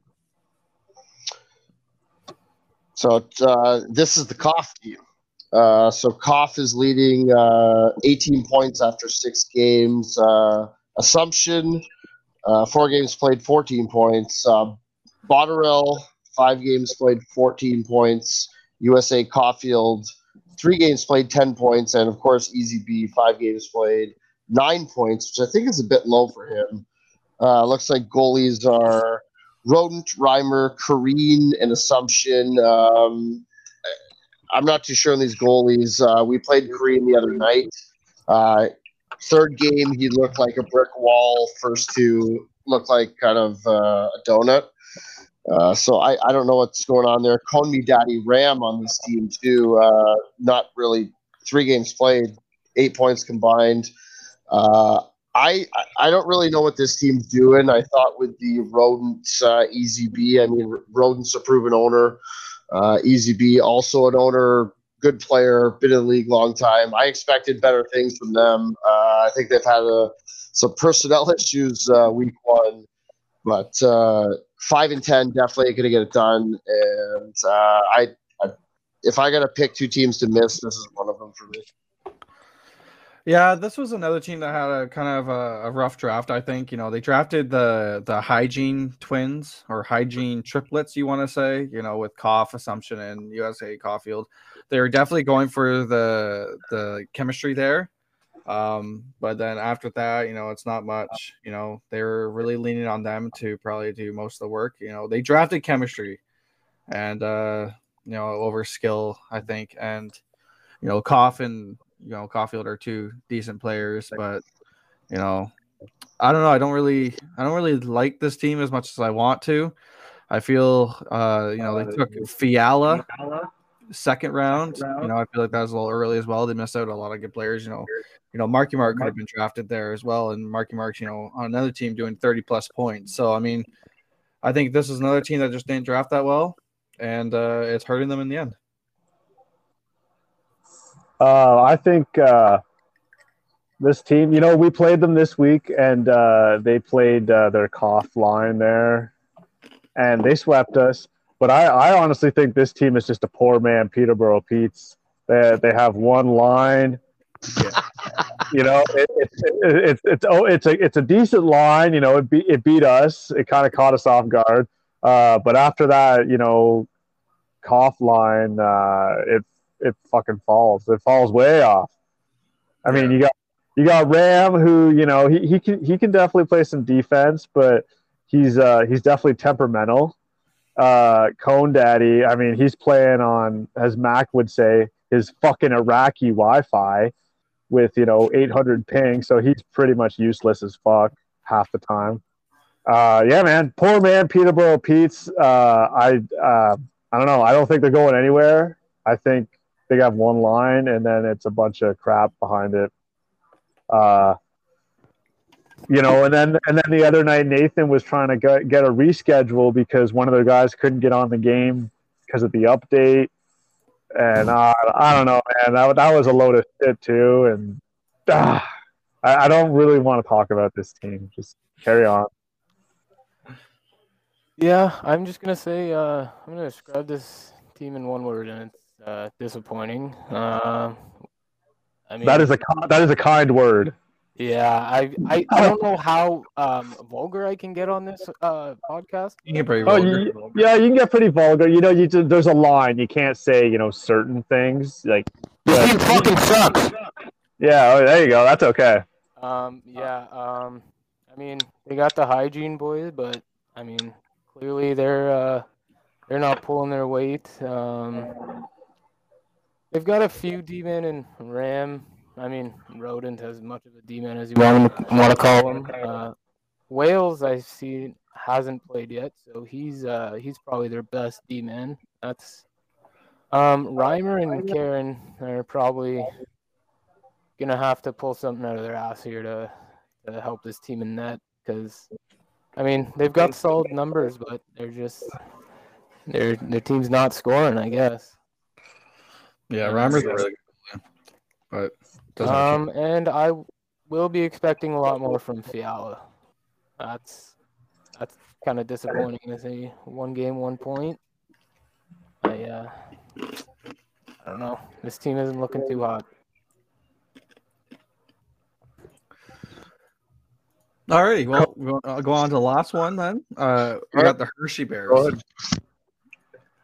So uh, this is the Cough team. Uh, so Cough is leading uh, eighteen points after six games. Uh, Assumption, uh, four games played, fourteen points. Uh, Botterill, five games played, fourteen points. U S A Caulfield, three games played, ten points, and, of course, Easy B, five games played, nine points, which I think is a bit low for him. Uh, looks like goalies are Rodent, Reimer, Kareen, and Assumption. Um, I'm not too sure on these goalies. Uh, we played Kareen the other night. Uh, third game, he looked like a brick wall. First two looked like kind of uh, a donut. Uh, so I, I don't know what's going on there. Cone Me Daddy Ram on this team too. Uh, not really. Three games played, eight points combined. Uh, I I don't really know what this team's doing. I thought with the Rodents, uh, Easy B. I mean, Rodents a proven owner. Uh, Easy B also an owner, good player, been in the league long time. I expected better things from them. Uh, I think they've had a, some personnel issues uh, week one, but. Uh, Five and ten, definitely going to get it done. And uh, I, I, if I got to pick two teams to miss, this is one of them for me. Yeah, this was another team that had a kind of a, a rough draft, I think. You know, they drafted the the hygiene twins or hygiene triplets, you want to say, you know, with Koff, Assumption, and U S A Caulfield. They were definitely going for the the chemistry there. Um, but then after that, you know, it's not much. You know, they were really leaning on them to probably do most of the work. You know, they drafted chemistry and, uh, you know, over skill, I think. And, you know, Koff and... you know, Caulfield are two decent players, but you know, I don't know. I don't really, I don't really like this team as much as I want to. I feel, uh, you know, they took Fiala second round. You know, I feel like that was a little early as well. They missed out a lot of good players. You know, you know, Marky Mark could have been drafted there as well, and Marky Mark's, you know, on another team doing thirty plus points. So I mean, I think this is another team that just didn't draft that well, and uh, it's hurting them in the end. Uh, I think uh, this team, you know, we played them this week, and uh, they played uh, their Koff line there, and they swept us. But I, I honestly think this team is just a poor man Peterborough Feats. They they have one line, yeah. You know, it, it, it, it, it's it's oh it's a it's a decent line. You know, it be, it beat us. It kind of caught us off guard. Uh, but after that, you know, Koff line, uh, it. It fucking falls. It falls way off. I mean, you got you got Ram, who you know he, he can he can definitely play some defense, but he's uh, he's definitely temperamental. Uh, Cone Daddy, I mean, he's playing on, as Mac would say, his fucking Iraqi Wi-Fi with you know eight hundred ping, so he's pretty much useless as fuck half the time. Uh, yeah, man, poor man Peterborough Feats. Uh, I uh, I don't know. I don't think they're going anywhere. I think. They have one line, and then it's a bunch of crap behind it. Uh, you know, and then and then the other night, Nathan was trying to get, get a reschedule because one of their guys couldn't get on the game because of the update. And uh, I don't know, man. That, that was a load of shit, too. And uh, I, I don't really want to talk about this team. Just carry on. Yeah, I'm just going to say uh, I'm going to describe this team in one word, and it's Uh, disappointing. Uh, I mean, that is a that is a kind word. Yeah, I I, I don't know how um, vulgar I can get on this uh, podcast. You can get pretty vulgar. Oh, you, yeah, you can get pretty vulgar. You know, you there's a line you can't say. You know, certain things like this team fucking sucks. Yeah, there you go. That's okay. Um, yeah. Um, I mean, they got the hygiene boys, but I mean, clearly they're uh, they're not pulling their weight. Um. They've got a few D-men and Ram. I mean, Rodent has much of a D-man as you want to call him. Uh, Wales, I see, hasn't played yet, so he's uh, he's probably their best D-man. That's um, Reimer and Karen are probably gonna have to pull something out of their ass here to to help this team in net because, I mean, they've got solid numbers, but they're just their their team's not scoring, I guess. Yeah, Reimer's a really good player, but um, matter. And I will be expecting a lot more from Fiala. That's that's kind of disappointing to see one game, one point. I uh, I don't know. This team isn't looking too hot. Alrighty, well, well, I'll go on to the last one then. Uh, we got the Hershey Bears.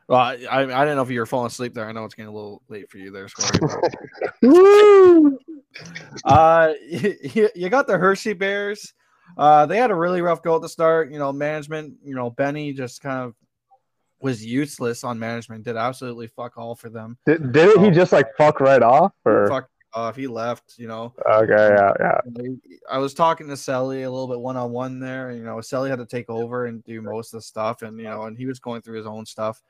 Well, I, I I don't know if you were falling asleep there. I know it's getting a little late for you there, Scorey. uh, you, you got the Hershey Bears. Uh, they had a really rough go at the start. You know, management, you know, Benny just kind of was useless on management. Did absolutely fuck all for them. Did, didn't um, he just, like, fuck right off? Or? Fuck off. He left, you know. Okay, yeah, yeah. I was talking to Selly a little bit one-on-one there. And, you know, Selly had to take over and do most of the stuff. And, you know, and he was going through his own stuff.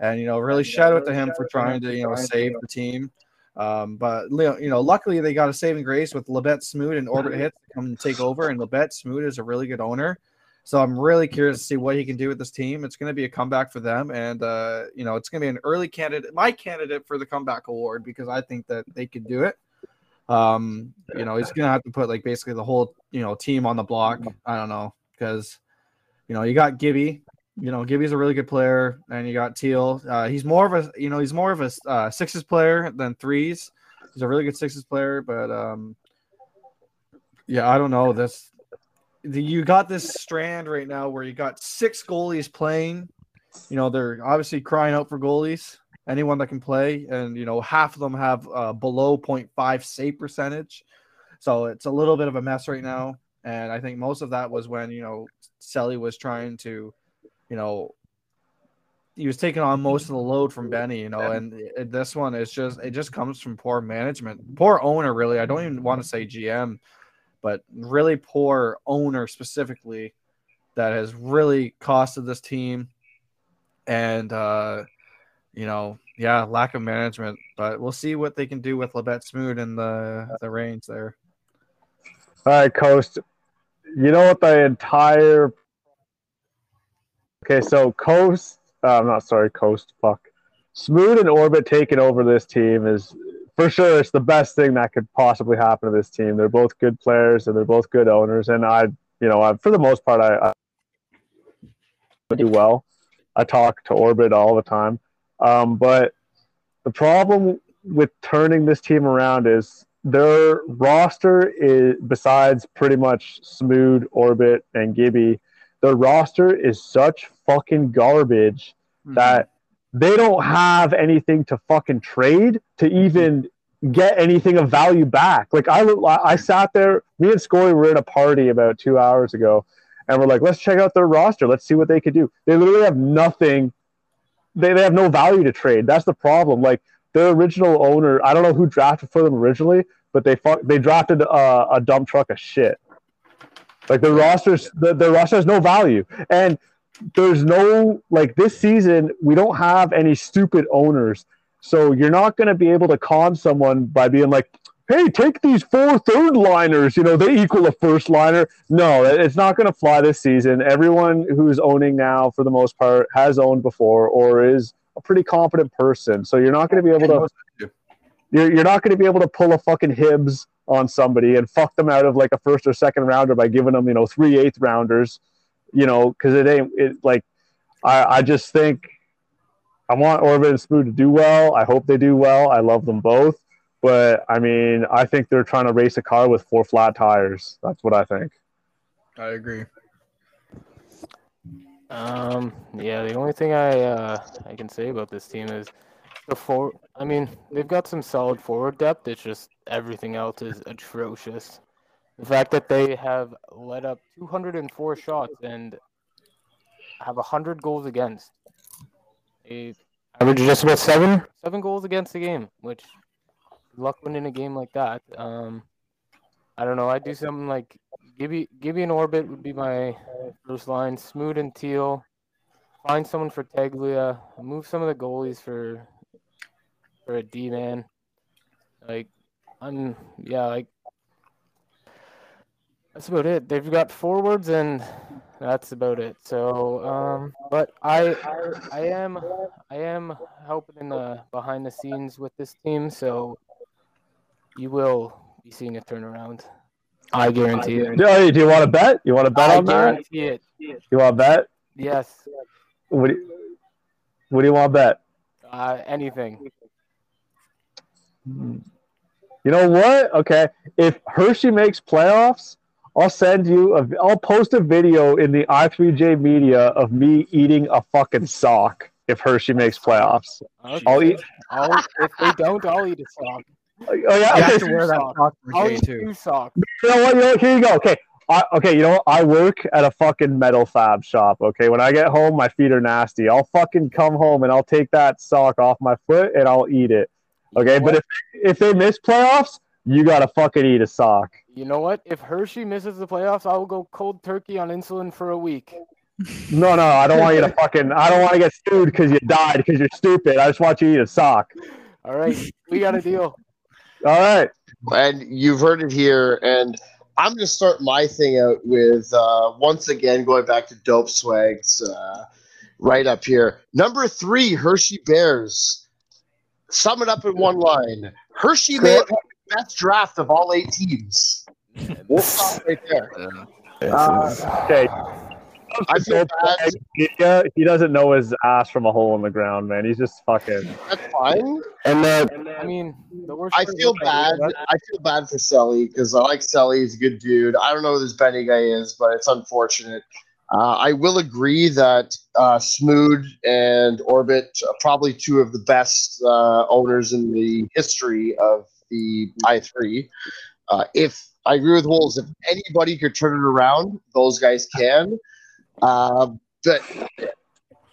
And, you know, really shout out to him for trying to, you know, save the team. Um, but, you know, luckily they got a saving grace with Labette Smoot and Orbit Hits to come and take over. And Labette Smoot is a really good owner. So I'm really curious to see what he can do with this team. It's going to be a comeback for them. And, uh, you know, it's going to be an early candidate, my candidate for the comeback award, because I think that they could do it. Um, you know, he's going to have to put, like, basically the whole, you know, team on the block. I don't know. Because, you know, you got Gibby. you know, Gibby's a really good player, and you got Teal. Uh, he's more of a, you know, he's more of a uh, sixes player than threes. He's a really good sixes player, but um, yeah, I don't know. That's the, you got this strand right now where you got six goalies playing. You know, they're obviously crying out for goalies, anyone that can play, and you know, half of them have uh, below point five save percentage, so it's a little bit of a mess right now. And I think most of that was when you know Selly was trying to. You know, he was taking on most of the load from Benny, you know, and this one is just, it just comes from poor management, poor owner, really. I don't even want to say G M, but really poor owner specifically that has really costed this team. And, uh, you know, yeah, lack of management, but we'll see what they can do with Labette Smoot in the, the range there. All right, Coast, you know what the entire Okay, so Coast, uh, I'm not sorry, Coast, fuck. Smoot and Orbit taking over this team is, for sure, it's the best thing that could possibly happen to this team. They're both good players and they're both good owners. And I, you know, I, for the most part, I, I do well. I talk to Orbit all the time. Um, but the problem with turning this team around is their roster is, besides pretty much Smoot, Orbit, and Gibby, their roster is such fucking garbage mm-hmm. that they don't have anything to fucking trade to even get anything of value back. Like, I I sat there, me and Scory were in a party about two hours ago, and we're like, let's check out their roster. Let's see what they could do. They literally have nothing. They, they have no value to trade. That's the problem. Like, their original owner, I don't know who drafted for them originally, but they fuck, they drafted a, a dump truck of shit. Like, the roster's, the, the roster has no value. And there's no, like, this season, we don't have any stupid owners. So you're not going to be able to con someone by being like, hey, take these four third-liners. You know, they equal a first-liner. No, it's not going to fly this season. Everyone who's owning now, for the most part, has owned before or is a pretty competent person. So you're not going to be able to – you're you're not going to be able to pull a fucking Hibbs on somebody and fuck them out of like a first or second rounder by giving them, you know, three eighth rounders, you know, because it ain't it like I, I just think I want Orbit and Smoot to do well. I hope they do well. I love them both. But I mean, I think they're trying to race a car with four flat tires. That's what I think. I agree. Um, yeah, the only thing I uh I can say about this team is the four, I mean, they've got some solid forward depth. It's just everything else is atrocious. The fact that they have let up two hundred four shots and have one hundred goals against. They average just about seven, seven goals against the game, which luck winning a game like that. Um, I don't know. I'd do something like Gibby, Gibby and Orbit would be my first line. Smoot and Teal. Find someone for Teglia. Move some of the goalies for... for a D man, like I'm yeah, like that's about it. They've got forwards and that's about it. So, um, but I, I, I am, I am helping in the behind the scenes with this team. So you will be seeing a turnaround. I guarantee it. Do, do you want to bet? You want to bet I on that? It. You want to bet? Yes. What do you, what do you want to bet? Uh, anything. You know what? Okay, if Hershey makes playoffs, I'll send you a. I'll post a video in the I three J media of me eating a fucking sock. If Hershey makes playoffs, okay. I'll eat. I'll, if they don't, I'll eat a sock. Oh yeah, I have to wear that sock. I'll eat two socks. You know what? You know what? Here you go. Okay, I, okay. You know what? I work at a fucking metal fab shop. Okay, when I get home, my feet are nasty. I'll fucking come home and I'll take that sock off my foot and I'll eat it. Okay, you know but what? if if they miss playoffs, you gotta fucking eat a sock. You know what? If Hershey misses the playoffs, I will go cold turkey on insulin for a week. No, no, I don't want you to fucking. I don't want to get sued because you died because you're stupid. I just want you to eat a sock. All right, we got a deal. All right, and you've heard it here, and I'm gonna start my thing out with uh, once again going back to Dope Swag's uh, right up here. Number three, Hershey Bears. Sum it up in one line. Hershey made the best draft of all eight teams. We'll stop right there. Uh, okay. I feel bad. He, he doesn't know his ass from a hole in the ground, man. He's just fucking. That's fine. And then, and then I mean, the worst I feel bad. That. I feel bad for Selly because I like Selly. He's a good dude. I don't know who this Benny guy is, but it's unfortunate. Uh, I will agree that uh, Smood and Orbit are probably two of the best uh, owners in the history of the I three. Uh, if I agree with Wolves, if anybody could turn it around, those guys can. Uh, but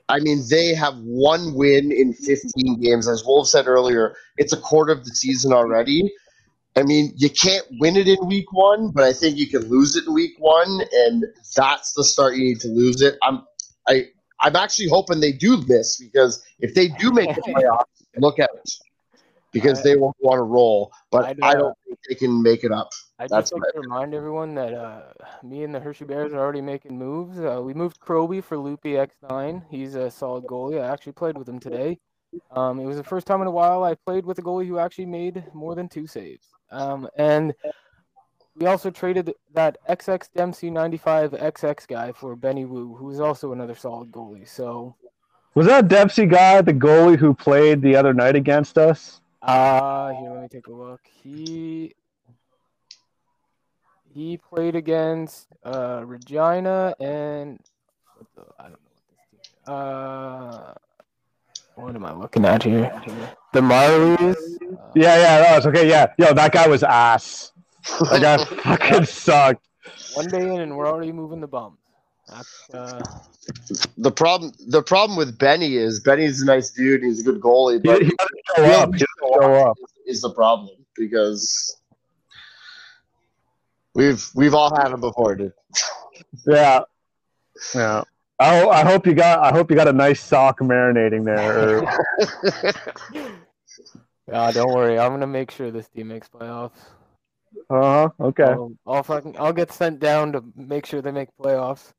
I mean, they have one win in fifteen games. As Wolves said earlier, it's a quarter of the season already. I mean, you can't win it in week one, but I think you can lose it in week one, and that's the start you need to lose it. I'm, I, I'm actually hoping they do this because if they do make the playoffs, look at it because I, they won't want to roll. But I, do, I don't think they can make it up. I just like to remind everyone that uh, me and the Hershey Bears are already making moves. Uh, we moved Crowby for Loopy X nine. He's a solid goalie. I actually played with him today. Um, it was the first time in a while I played with a goalie who actually made more than two saves. Um, and we also traded that X X Dempsey ninety-five X X guy for Benny Wu, who's also another solid goalie. So, was that Dempsey guy the goalie who played the other night against us? Uh, here, let me take a look. He he played against uh, Regina and what the, I don't know what this is. Uh. What am I looking at here? The Marlies? Uh, yeah, yeah, that was okay, yeah. Yo, that guy was ass. That guy fucking sucked. One day in and we're already moving the bums. Uh... The problem the problem with Benny is Benny's a nice dude. He's a good goalie. But he doesn't show up. He doesn't show up. Is the problem because we've we've all had him before, dude. Yeah. Yeah. Oh, I hope you got. I hope you got a nice sock marinating there. uh, don't worry, I'm gonna make sure this team makes playoffs. Uh huh. Okay. I'll, I'll fucking. I'll get sent down to make sure they make playoffs.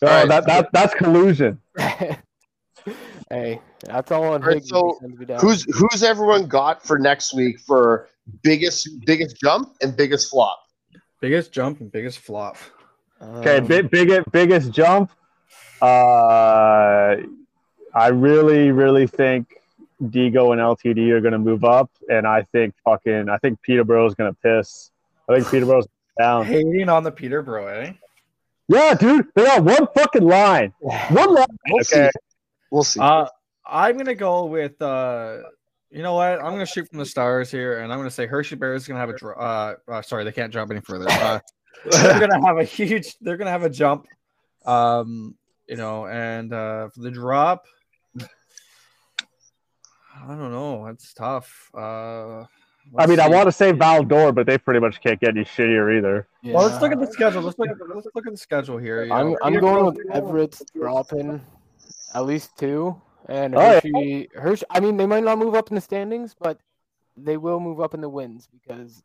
Oh, right. that that that's collusion. Hey, that's all on Higgins. All right, so who's who's everyone got for next week for biggest biggest jump and biggest flop? Biggest jump and biggest flop. Okay, um, big biggest biggest jump. Uh, I really, really think Digo and L T D are going to move up, and I think fucking, I think Peterborough is going to piss. I think Peterborough's down. Hating on the Peterborough, eh? Yeah, dude, they got one fucking line. One line. We'll okay. see. We'll see. Uh, I'm going to go with, uh, you know what? I'm going to shoot from the stars here, and I'm going to say Hershey Bears is going to have a dro- uh, uh, sorry, they can't jump any further. Uh, they're going to have a huge. They're going to have a jump. Um. You know, and uh, for the drop, I don't know. That's tough. Uh, I mean, see. I want to say Valdor, but they pretty much can't get any shittier either. Yeah. Well, let's look at the schedule. Let's look at the, let's look at the schedule here. I'm know. I'm going with Everett's dropping at least two, and Hershey. Oh, yeah. Hershey. I mean, they might not move up in the standings, but they will move up in the wins because it's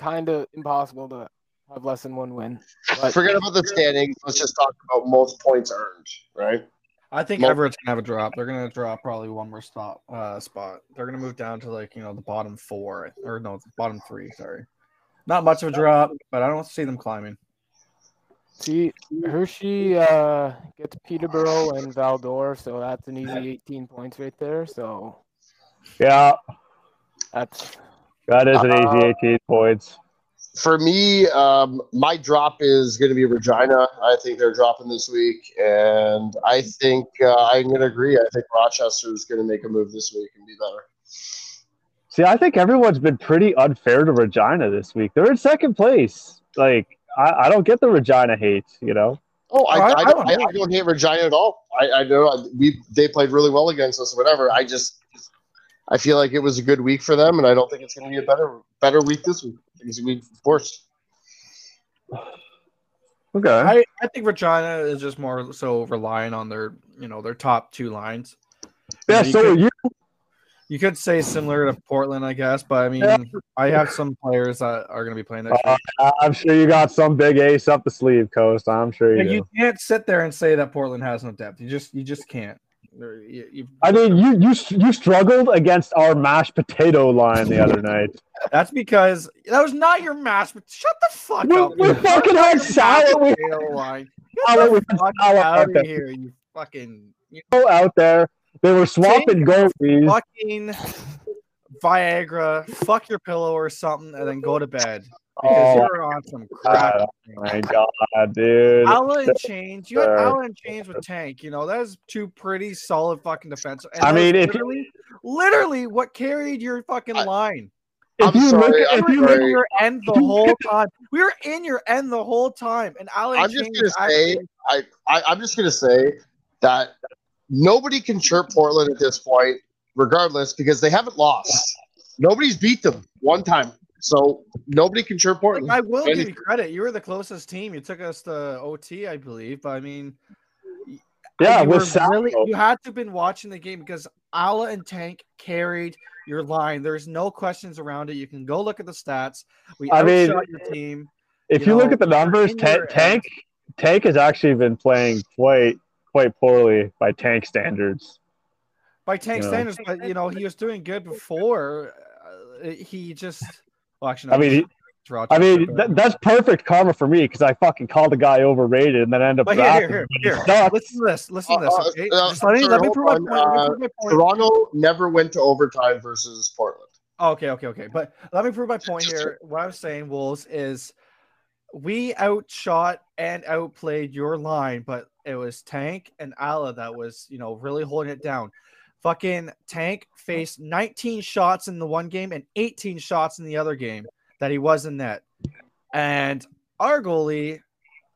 kind of impossible to. Have less than one win. But forget about the standings. Let's just talk about most points earned, right? I think most- Everett's gonna have a drop. They're gonna drop probably one more stop uh, spot. They're gonna move down to like you know the bottom four or no the bottom three. Sorry, not much of a drop, but I don't see them climbing. See, Hershey uh, gets Peterborough and Valdor, so that's an easy eighteen points right there. So yeah, that's that is an uh, easy eighteen points. For me, um, my drop is going to be Regina. I think they're dropping this week, and I think uh, I'm going to agree. I think Rochester is going to make a move this week and be better. See, I think everyone's been pretty unfair to Regina this week. They're in second place. Like, I, I don't get the Regina hate, you know? Oh, I, I, I, don't, I, I don't hate Regina at all. I, I know we they played really well against us, whatever. I just I feel like it was a good week for them, and I don't think it's going to be a better better week this week. It's going to be worse. Okay, I, I think Regina is just more so relying on their you know their top two lines. Yeah, you so could, are you. You could say similar to Portland, I guess, but I mean, yeah. I have some players that are going to be playing that. Uh, I'm sure you got some big ace up the sleeve, Coast. I'm sure you. But do. You can't sit there and say that Portland has no depth. You just you just can't. You've, I mean, you you you struggled against our mashed potato line the other night. That's because that was not your mashed. Shut the fuck we, up! We man. fucking had salad. We had salad out of here. You fucking you know. out there. They were swapping goalies. Fucking Viagra. Fuck your pillow or something, and then go to bed. Because oh, you're on some crap. Oh my god, dude. Alla and Chains. You had Alla and Chains with Tank. You know, that was two pretty solid fucking defense. And I mean, if literally, you, literally what carried your fucking I, line. If I'm you sorry, look at you were in your end the whole time. We were in your end the whole time. And Alla and I'm Chains, just gonna say I, I I'm just gonna say that nobody can chirp Portland at this point, regardless, because they haven't lost. Nobody's beat them one time. So nobody can chirp Portland. Like, I will give you credit. You were the closest team. You took us to O T, I believe. But I mean, yeah, you, with really, you had to have been watching the game because Alla and Tank carried your line. There's no questions around it. You can go look at the stats. We I mean, your team. If you, you know, look at the numbers, ta- Tank Tank has actually been playing quite quite poorly by Tank standards. By Tank you standards, know. But you know he was doing good before. Uh, he just. Well, actually, no, I mean, I mean that, that's perfect karma for me because I fucking called the guy overrated and then end up. But here, here, here, here. Listen to this. Listen to this. Okay? Uh, uh, sorry, let me prove my point. Uh, let me prove my point. Toronto never went to overtime versus Portland. Oh, okay, okay, okay. But let me prove my point here. What I'm saying, Wolves, is we outshot and outplayed your line, but it was Tank and Alla that was, you know, really holding it down. Fucking Tank faced nineteen shots in the one game and eighteen shots in the other game that he was in net. And our goalie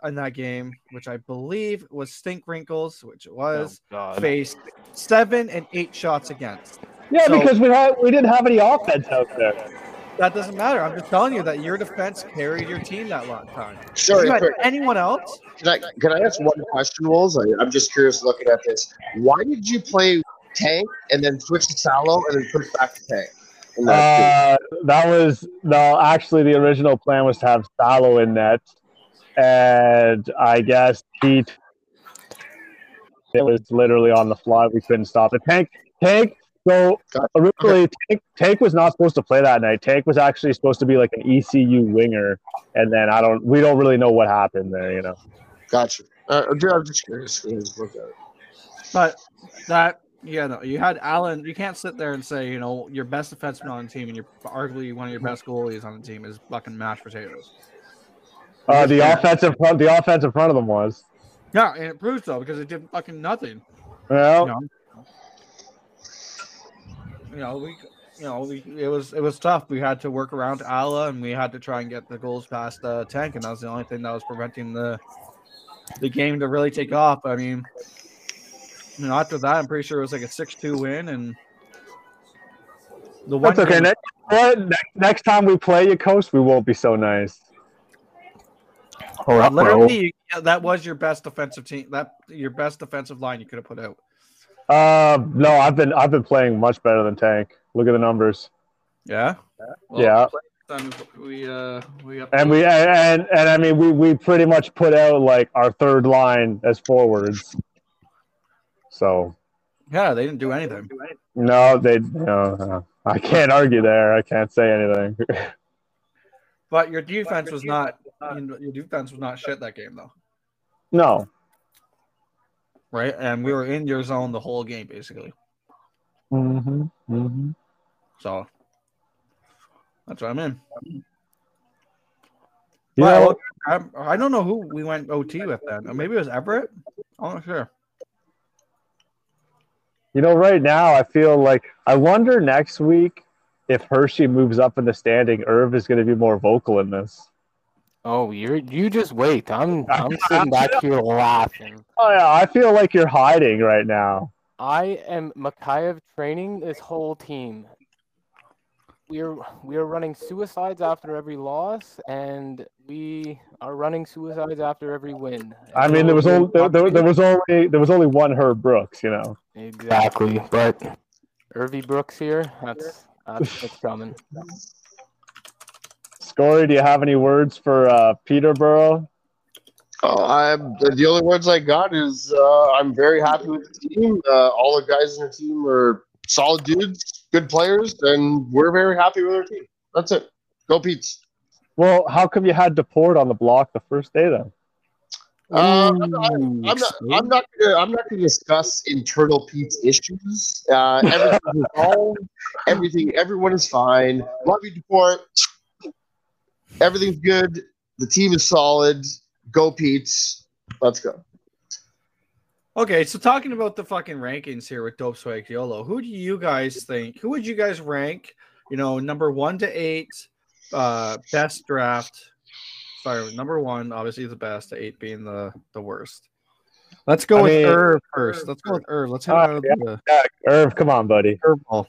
in that game, which I believe was Stink Wrinkles, which it was, oh, faced seven and eight shots against. Yeah, so, because we had we didn't have any offense out there. That doesn't matter. I'm just telling you that your defense carried your team that long time. Sorry, anyone else? Can I can I ask one question, Wolves? I'm just curious looking at this. Why did you play Tank and then switch to Salo and then switch back to Tank? Uh, that was no. Actually, the original plan was to have Salo in net, and I guess he t- it was literally on the fly. We couldn't stop it. Tank, Tank. So originally, Tank, Tank was not supposed to play that night. Tank was actually supposed to be like an E C U winger, and then I don't. We don't really know what happened there. You know. Gotcha. Uh, I'm just curious. But that. Yeah, no, you had Allen. You can't sit there and say, you know, your best defenseman on the team and your arguably one of your best goalies on the team is fucking mashed potatoes. Uh, the offensive front, the offense in front of them was. Yeah, and it proves so because it did fucking nothing. Well, you know, you know we, you know, we, it was it was tough. We had to work around Alla, and we had to try and get the goals past uh, Tank, and that was the only thing that was preventing the the game to really take off. I mean. You know, after that, I'm pretty sure it was like a six two win, and the one. That's okay. Next, next, next time we play you, Coast, we won't be so nice. Well, literally, that was your best defensive team. That your best defensive line you could have put out. Uh, no, I've been I've been playing much better than Tank. Look at the numbers. Yeah. Well, yeah. We uh we up- and we and, and and I mean we we pretty much put out like our third line as forwards. So, yeah, they didn't do anything. No, they. No, no. I can't argue there. I can't say anything. But your defense was not. Your defense was not shit that game, though. No. Right, and we were in your zone the whole game, basically. Mm-hmm. Mm-hmm. So that's what I'm in. Yeah. Well, I don't know who we went O T with then. Maybe it was Everett. I'm not sure. You know, right now I feel like I wonder next week if Hershey moves up in the standing, Irv is going to be more vocal in this. Oh, you you just wait. I'm I'm sitting back here laughing. Oh yeah, I feel like you're hiding right now. I am Makayev training this whole team. We're we're running suicides after every loss, and we are running suicides after every win. I mean, there was only there, there, there was only there was only one Herb Brooks, you know. Exactly, but Irvy Brooks here. That's that's what's coming. Scory, do you have any words for uh, Peterborough? Oh, I'm the only words I got is uh, I'm very happy with the team. Uh, all the guys in the team are solid dudes, good players, and we're very happy with our team. That's it. Go Pete's. Well, how come you had Deport on the block the first day then? Uh, I'm not. I'm not. I'm not gonna, I'm not going to discuss internal Pete's issues. Uh, everything is all, everything. Everyone is fine. Love you, Deport. Everything's good. The team is solid. Go Pete's. Let's go. Okay, so talking about the fucking rankings here with Dope Swag YOLO, who do you guys think? Who would you guys rank? You know, number one to eight, uh, best draft. Sorry, number one, obviously the best, eight being the, the worst. Let's go I with mean, Irv first. Let's go with Irv. Let's hang uh, out yeah, the yeah. Irv. Come on, buddy. Irv.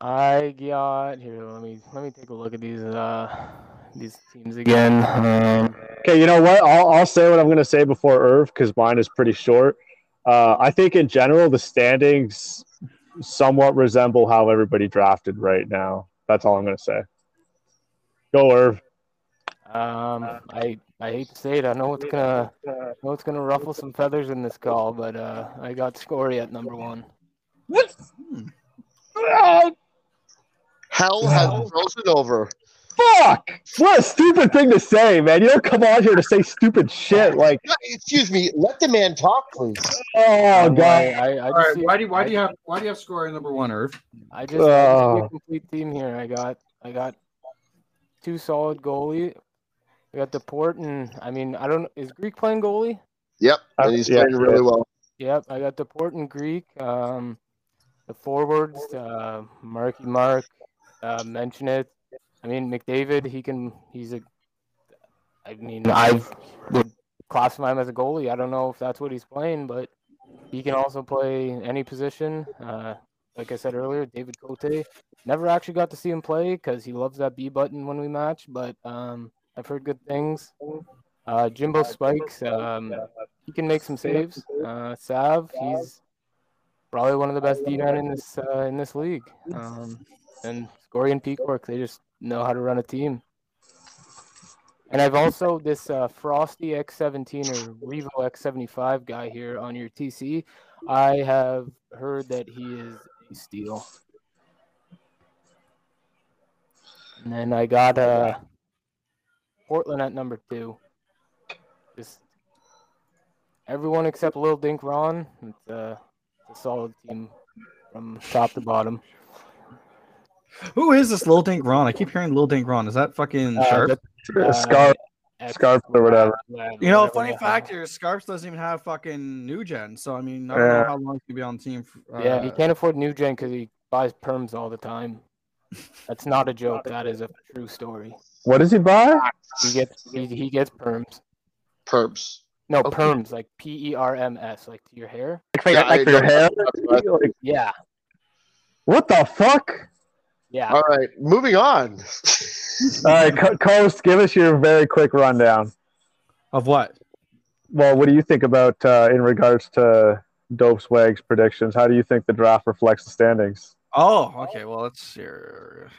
I got here. Let me let me take a look at these uh these teams again. Um, okay, you know what? I'll I'll say what I'm gonna say before Irv because mine is pretty short. Uh, I think in general the standings somewhat resemble how everybody drafted right now. That's all I'm gonna say. Go Irv. Um, I I hate to say it. I know it's gonna I know it's gonna ruffle some feathers in this call, but uh, I got Scory at number one. What? Hell has frozen over. Fuck! What a stupid thing to say, man. You don't come on here to say stupid shit. Like, excuse me, let the man talk, please. Oh God! I, I, I just right, why do why I, do you have why do you have Scory number one, Irv? I just uh, I just a complete team here. I got I got two solid goalie. We got Deport, and I mean, I don't. Is Greek playing goalie? Yep, and he's yeah, playing really well. Yep, I got Deport and Greek. Um, the forwards, uh, Marky Mark, uh, mention it. I mean, McDavid. He can. He's a. I mean, I would classify him as a goalie. I don't know if that's what he's playing, but he can also play any position. Uh, like I said earlier, David Cote. Never actually got to see him play because he loves that B button when we match, but um. I've heard good things. Uh, Jimbo Spikes, um, he can make some saves. Uh, Sav, he's probably one of the best D nine in this uh, in this league. Um, and Scory and Peacock, they just know how to run a team. And I've also this uh, Frosty X seventeen or Revo X seventy-five guy here on your T C. I have heard that he is a steal. And then I got a. Uh, Portland at number two. Just everyone except Lil Dink Ron. It's a, it's a solid team from top to bottom. Who is this Lil Dink Ron? I keep hearing Lil Dink Ron. Is that fucking uh, Sharp? Uh, Scarp. X, Scarp or whatever. You know, funny fact here, Scarps doesn't even have fucking New Gen. So, I mean, I don't yeah. know how long he can be on the team. For, uh, yeah, he can't afford New Gen because he buys perms all the time. That's not a joke. That is a true story. What does he buy? He gets he, he gets perms. Perms. No, okay. Perms, like P E R M S, like to your hair. Yeah, like for your hair. Like, yeah. What the fuck? Yeah. All right, moving on. All right, Co- Coast, give us your very quick rundown of what. Well, what do you think about uh, in regards to Dope Swag's predictions? How do you think the draft reflects the standings? Oh, okay. Well, let's hear.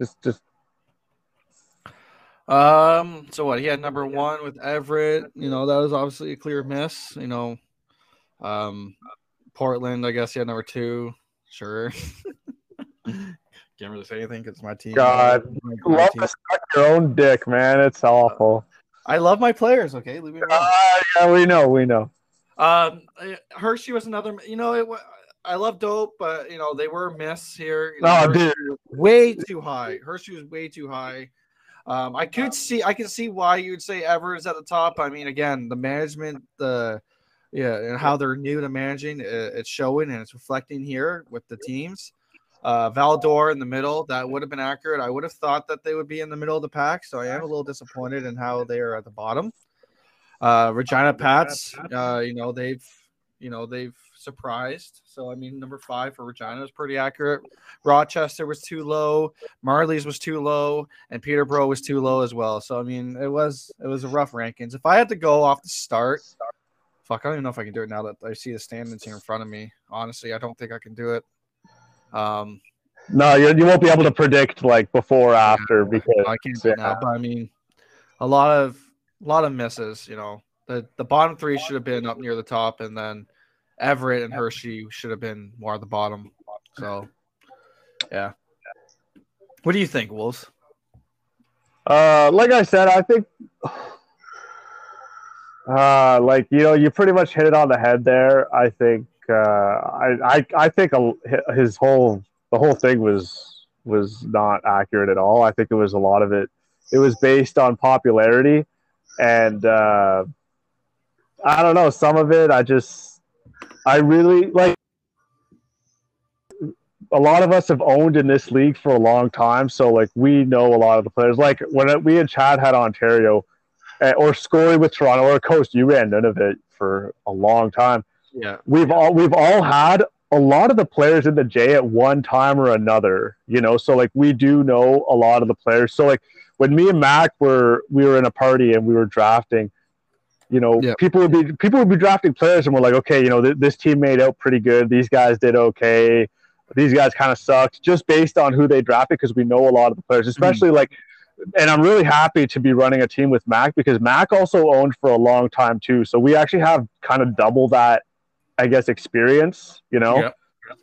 Just, just. Um, so what he had number one with Everett, you know, that was obviously a clear miss, you know. Um, Portland, I guess he had number two, sure. Can't really say anything because my team, God, my, my love team. Your own dick, man. It's awful. I love my players, okay. Leave me alone. Uh, yeah, we know, we know. Um, Hershey was another, you know, it was. I love Dope, but you know, they were a miss here. You know, oh, dude. Way too high. Hershey was way too high. Um, I could see, I can see why you'd say Everett is at the top. I mean, again, the management, the yeah, and how they're new to managing, it, it's showing and it's reflecting here with the teams. Uh, Valdor in the middle, that would have been accurate. I would have thought that they would be in the middle of the pack, so I am a little disappointed in how they are at the bottom. Uh, Regina Pats, uh, you know, they've, you know, they've surprised. So, I mean, number five for Regina is pretty accurate. Rochester was too low. Marlies was too low. And Peterborough was too low as well. So, I mean, it was it was a rough rankings. If I had to go off the start, fuck, I don't even know if I can do it now that I see the standings here in front of me. Honestly, I don't think I can do it. Um, no, you, you won't be able to predict, like, before or after. Because, I can't do it now. But, I mean, a lot of, a lot of misses, you know. The the bottom three should have been up near the top, and then Everett and Hershey should have been more at the bottom. So, yeah. What do you think, Wolves? Uh, like I said, I think, uh, like, you know, you pretty much hit it on the head there. I think, uh, I, I, I think his whole, the whole thing was, was not accurate at all. I think it was a lot of it. It was based on popularity, and, uh, I don't know, some of it, I just, I really like, a lot of us have owned in this league for a long time. So, like, we know a lot of the players. Like, when we and Chad had Ontario or Scory with Toronto or Coast, you ran none of it for a long time. Yeah. We've all, we've all had a lot of the players in the J at one time or another, you know? So, like, we do know a lot of the players. So, like, when me and Mac were, we were in a party and we were drafting, you know, yeah. people would be, people would be drafting players and we're like, okay, you know, th- this team made out pretty good. These guys did okay. These guys kind of sucked, just based on who they drafted, because we know a lot of the players, especially mm. like, and I'm really happy to be running a team with Mac, because Mac also owned for a long time too. So we actually have kind of double that, I guess, experience, you know?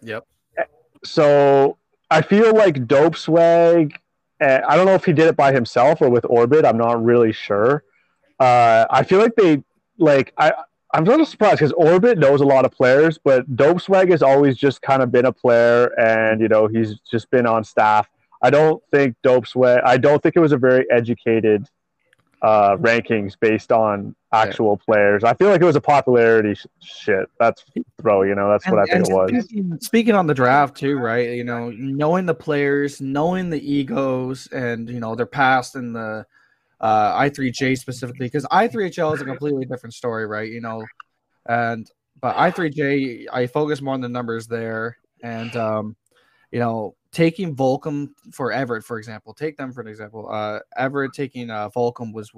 Yep. yep. So I feel like Dope Swag, I don't know if he did it by himself or with Orbit. I'm not really sure. Uh, I feel like they, like, I, I'm sort of surprised because Orbit knows a lot of players, but Dope Swag has always just kind of been a player, and, you know, he's just been on staff. I don't think Dope Swag, I don't think it was a very educated uh, rankings based on actual yeah. players. I feel like it was a popularity sh- shit. That's bro, you know, that's and, what I think it was. Speaking on the draft too, right? You know, knowing the players, knowing the egos, and, you know, their past and the. Uh, I three J specifically, because I three H L is a completely different story, right? You know, and but I three J, I focus more on the numbers there, and um, you know, taking Volcom for Everett, for example, take them for an example. Uh, Everett taking uh, Volcom was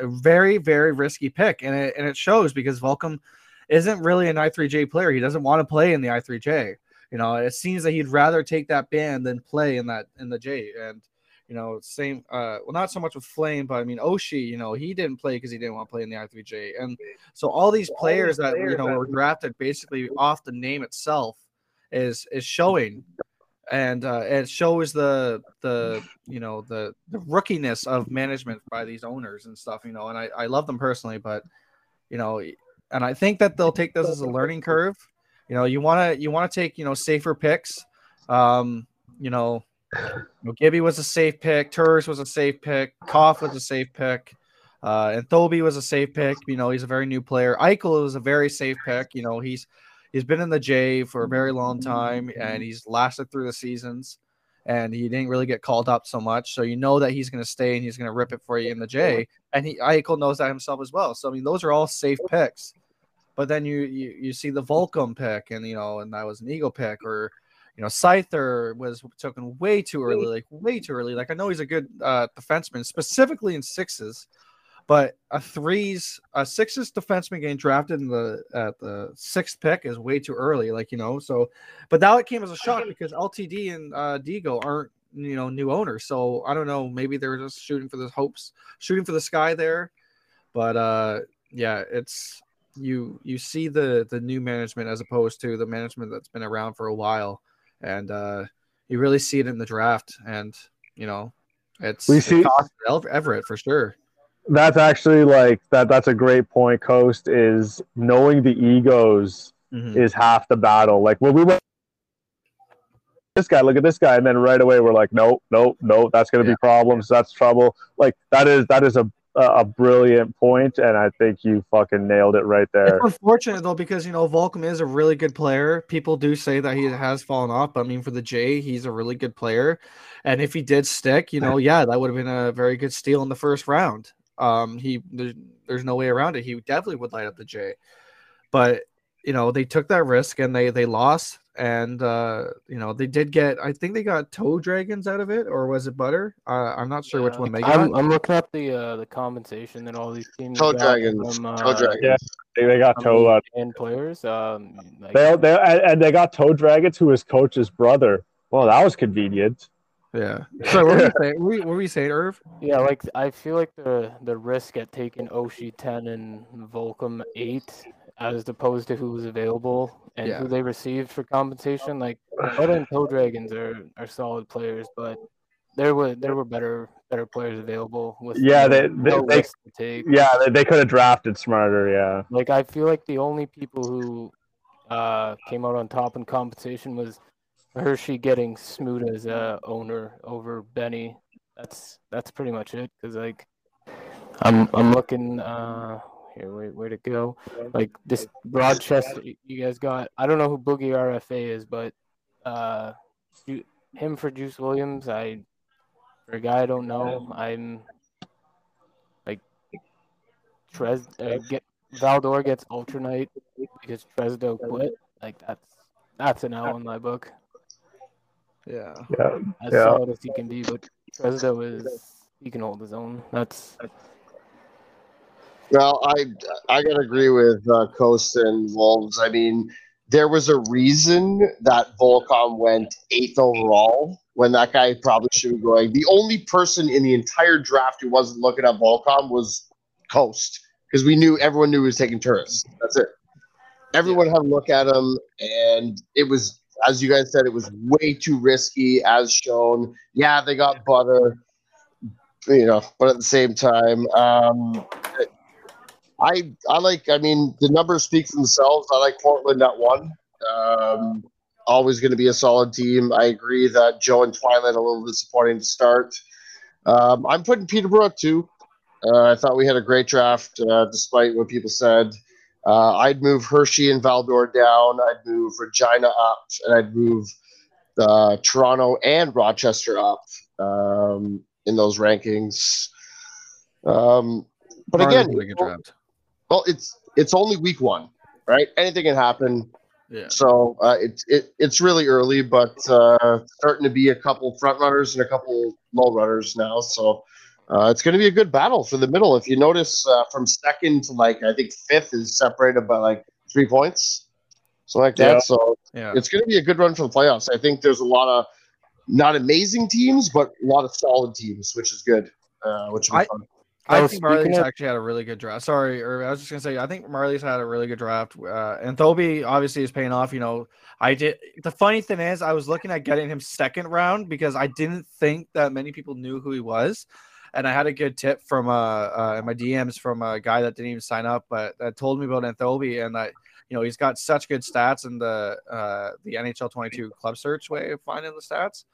a very, very risky pick, and it and it shows because Volcom isn't really an I three J player. He doesn't want to play in the I three J. You know, it seems that he'd rather take that ban than play in that in the J, and. You know, same, uh, well, not so much with Flame, but I mean, Oshie, you know, he didn't play because he didn't want to play in the I three J. And so all these players that, you know, were drafted basically off the name itself is is showing. And uh, it shows the, the you know, the, the rookiness of management by these owners and stuff, you know. And I, I love them personally, but, you know, and I think that they'll take this as a learning curve. You know, you want to you want to take, you know, safer picks, um, you know. You know, Gibby was a safe pick. Turist was a safe pick. Koff was a safe pick. Uh, and Thoby was a safe pick. You know, he's a very new player. Eichel was a very safe pick. You know, he's he's been in the J for a very long time, and he's lasted through the seasons, and he didn't really get called up so much. So you know that he's going to stay and he's going to rip it for you in the J. And he Eichel knows that himself as well. So I mean, those are all safe picks. But then you you, you see the Volcom pick, and you know, and that was an Eagle pick, or. You know, Scyther was taken way too early, like way too early. Like, I know he's a good uh, defenseman, specifically in sixes, but a threes, a sixes defenseman getting drafted in the at the sixth pick is way too early. Like, you know, so, but that came as a shock because L T D and uh, Digo aren't, you know, new owners. So I don't know, maybe they were just shooting for the hopes, shooting for the sky there. But uh, yeah, it's you you see the the new management as opposed to the management that's been around for a while. And uh, you really see it in the draft, and you know, it's we see it Everett for sure. That's actually like that. That's a great point. Coast is knowing the egos mm-hmm. is half the battle. Like when we went, this guy, look at this guy, and then right away we're like, no, no, no, that's going to yeah. be problems. That's trouble. Like that is that is a. a brilliant point, and I think you fucking nailed it right there. It's unfortunate though, because you know Volcom is a really good player. People do say that he has fallen off, but I mean for the J, he's a really good player. And if he did stick, you know, yeah, that would have been a very good steal in the first round. Um, he there's, there's no way around it. He definitely would light up the J. But you know they took that risk and they they lost. And uh, you know they did get. I think they got Toe Dragons out of it, or was it Butter? Uh, I'm not sure yeah. which one they got. I'm, I'm looking up the uh, the compensation that all these teams. Toe Dragons. From, uh, toe Dragons. Yeah, they, they got Toe and players. Um, like, they they and they got Toe Dragons, who is Coach's brother. Well, that was convenient. Yeah. So what were you saying? What were you saying, Irv? Yeah, like I feel like the the risk at taking Oshie ten and Volcom eight as opposed to who was available and yeah. who they received for compensation, like Butter and Toe Dragons are, are solid players, but there were there were better better players available. With yeah, they they, no they, they yeah they, they could have drafted smarter. Yeah, like I feel like the only people who uh, came out on top in compensation was Hershey getting Smoot as a owner over Benny. That's that's pretty much it. Cause like, I'm I'm looking. Uh, here, wait, where to go? Like this Broadchester, you guys got. I don't know who Boogie R F A is, but uh, you, him for Juice Williams. I for a guy I don't know. I'm like Trez. Uh, get, Valdor gets Ultra Knight because Trezdo quit. Like that's that's an L in my book. Yeah, yeah, as yeah. solid as he can be, but Trezdo is he can hold his own. That's well, I I gotta agree with uh, Coast and Wolves. I mean, there was a reason that Volcom went eighth overall when that guy probably should be going. The only person in the entire draft who wasn't looking at Volcom was Coast because we knew everyone knew he was taking Turris. That's it. Everyone yeah. had a look at him, and it was. As you guys said, it was way too risky, as shown. Yeah, they got Butter, you know, but at the same time, um, I I like. I mean, the numbers speak for themselves. I like Portland at one. Um, always going to be a solid team. I agree that Joe and Twilight a little disappointing to start. Um, I'm putting Peterborough at two. Uh, I thought we had a great draft, uh, despite what people said. Uh, I'd move Hershey and Valdor down. I'd move Regina up, and I'd move uh, Toronto and Rochester up um, in those rankings. Um, but Toronto's again, it, well, it's it's only week one, right? Anything can happen. Yeah. So uh, it's it, it's really early, but uh, starting to be a couple front runners and a couple low runners now. So. Uh, it's going to be a good battle for the middle. If you notice, uh, from second to like I think fifth is separated by like three points, so like that. Yeah. So yeah. it's going to be a good run for the playoffs. I think there's a lot of not amazing teams, but a lot of solid teams, which is good. Uh, which will be I, fun. I, I think Marlies of... actually had a really good draft. Sorry, or I was just going to say I think Marlies had a really good draft. Uh, and Thoby obviously is paying off. You know, I did. The funny thing is, I was looking at getting him second round because I didn't think that many people knew who he was. And I had a good tip from uh, uh in my D Ms from a guy that didn't even sign up, but that told me about Antho B eight, and I, you know, he's got such good stats in the uh the N H L twenty-two club search way of finding the stats.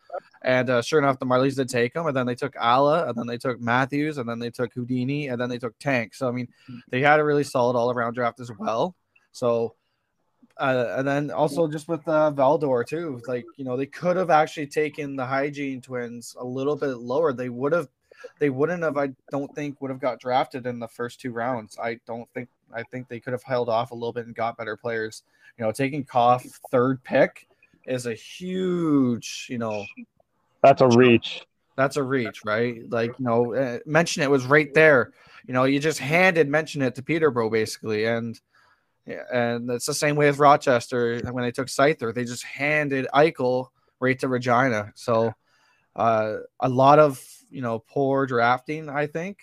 And uh, sure enough, the Marlies did take him, and then they took Alla, and then they took Matthews, and then they took Houdini, and then they took Tank. So I mean, they had a really solid all around draft as well. So. Uh, and then also just with uh, Valdor too, like you know, they could have actually taken the Hygiene Twins a little bit lower. They would have. They wouldn't have, I don't think, would have got drafted in the first two rounds. I don't think – I think they could have held off a little bit and got better players. You know, taking Koff third pick is a huge, you know – That's a reach. That's a reach, right? Like, you know, uh, Mention It was right there. You know, you just handed Mention It to Peterborough basically. And yeah, and it's the same way with Rochester when they took Scyther. They just handed Eichel right to Regina. So uh, a lot of – you know, poor drafting, I think,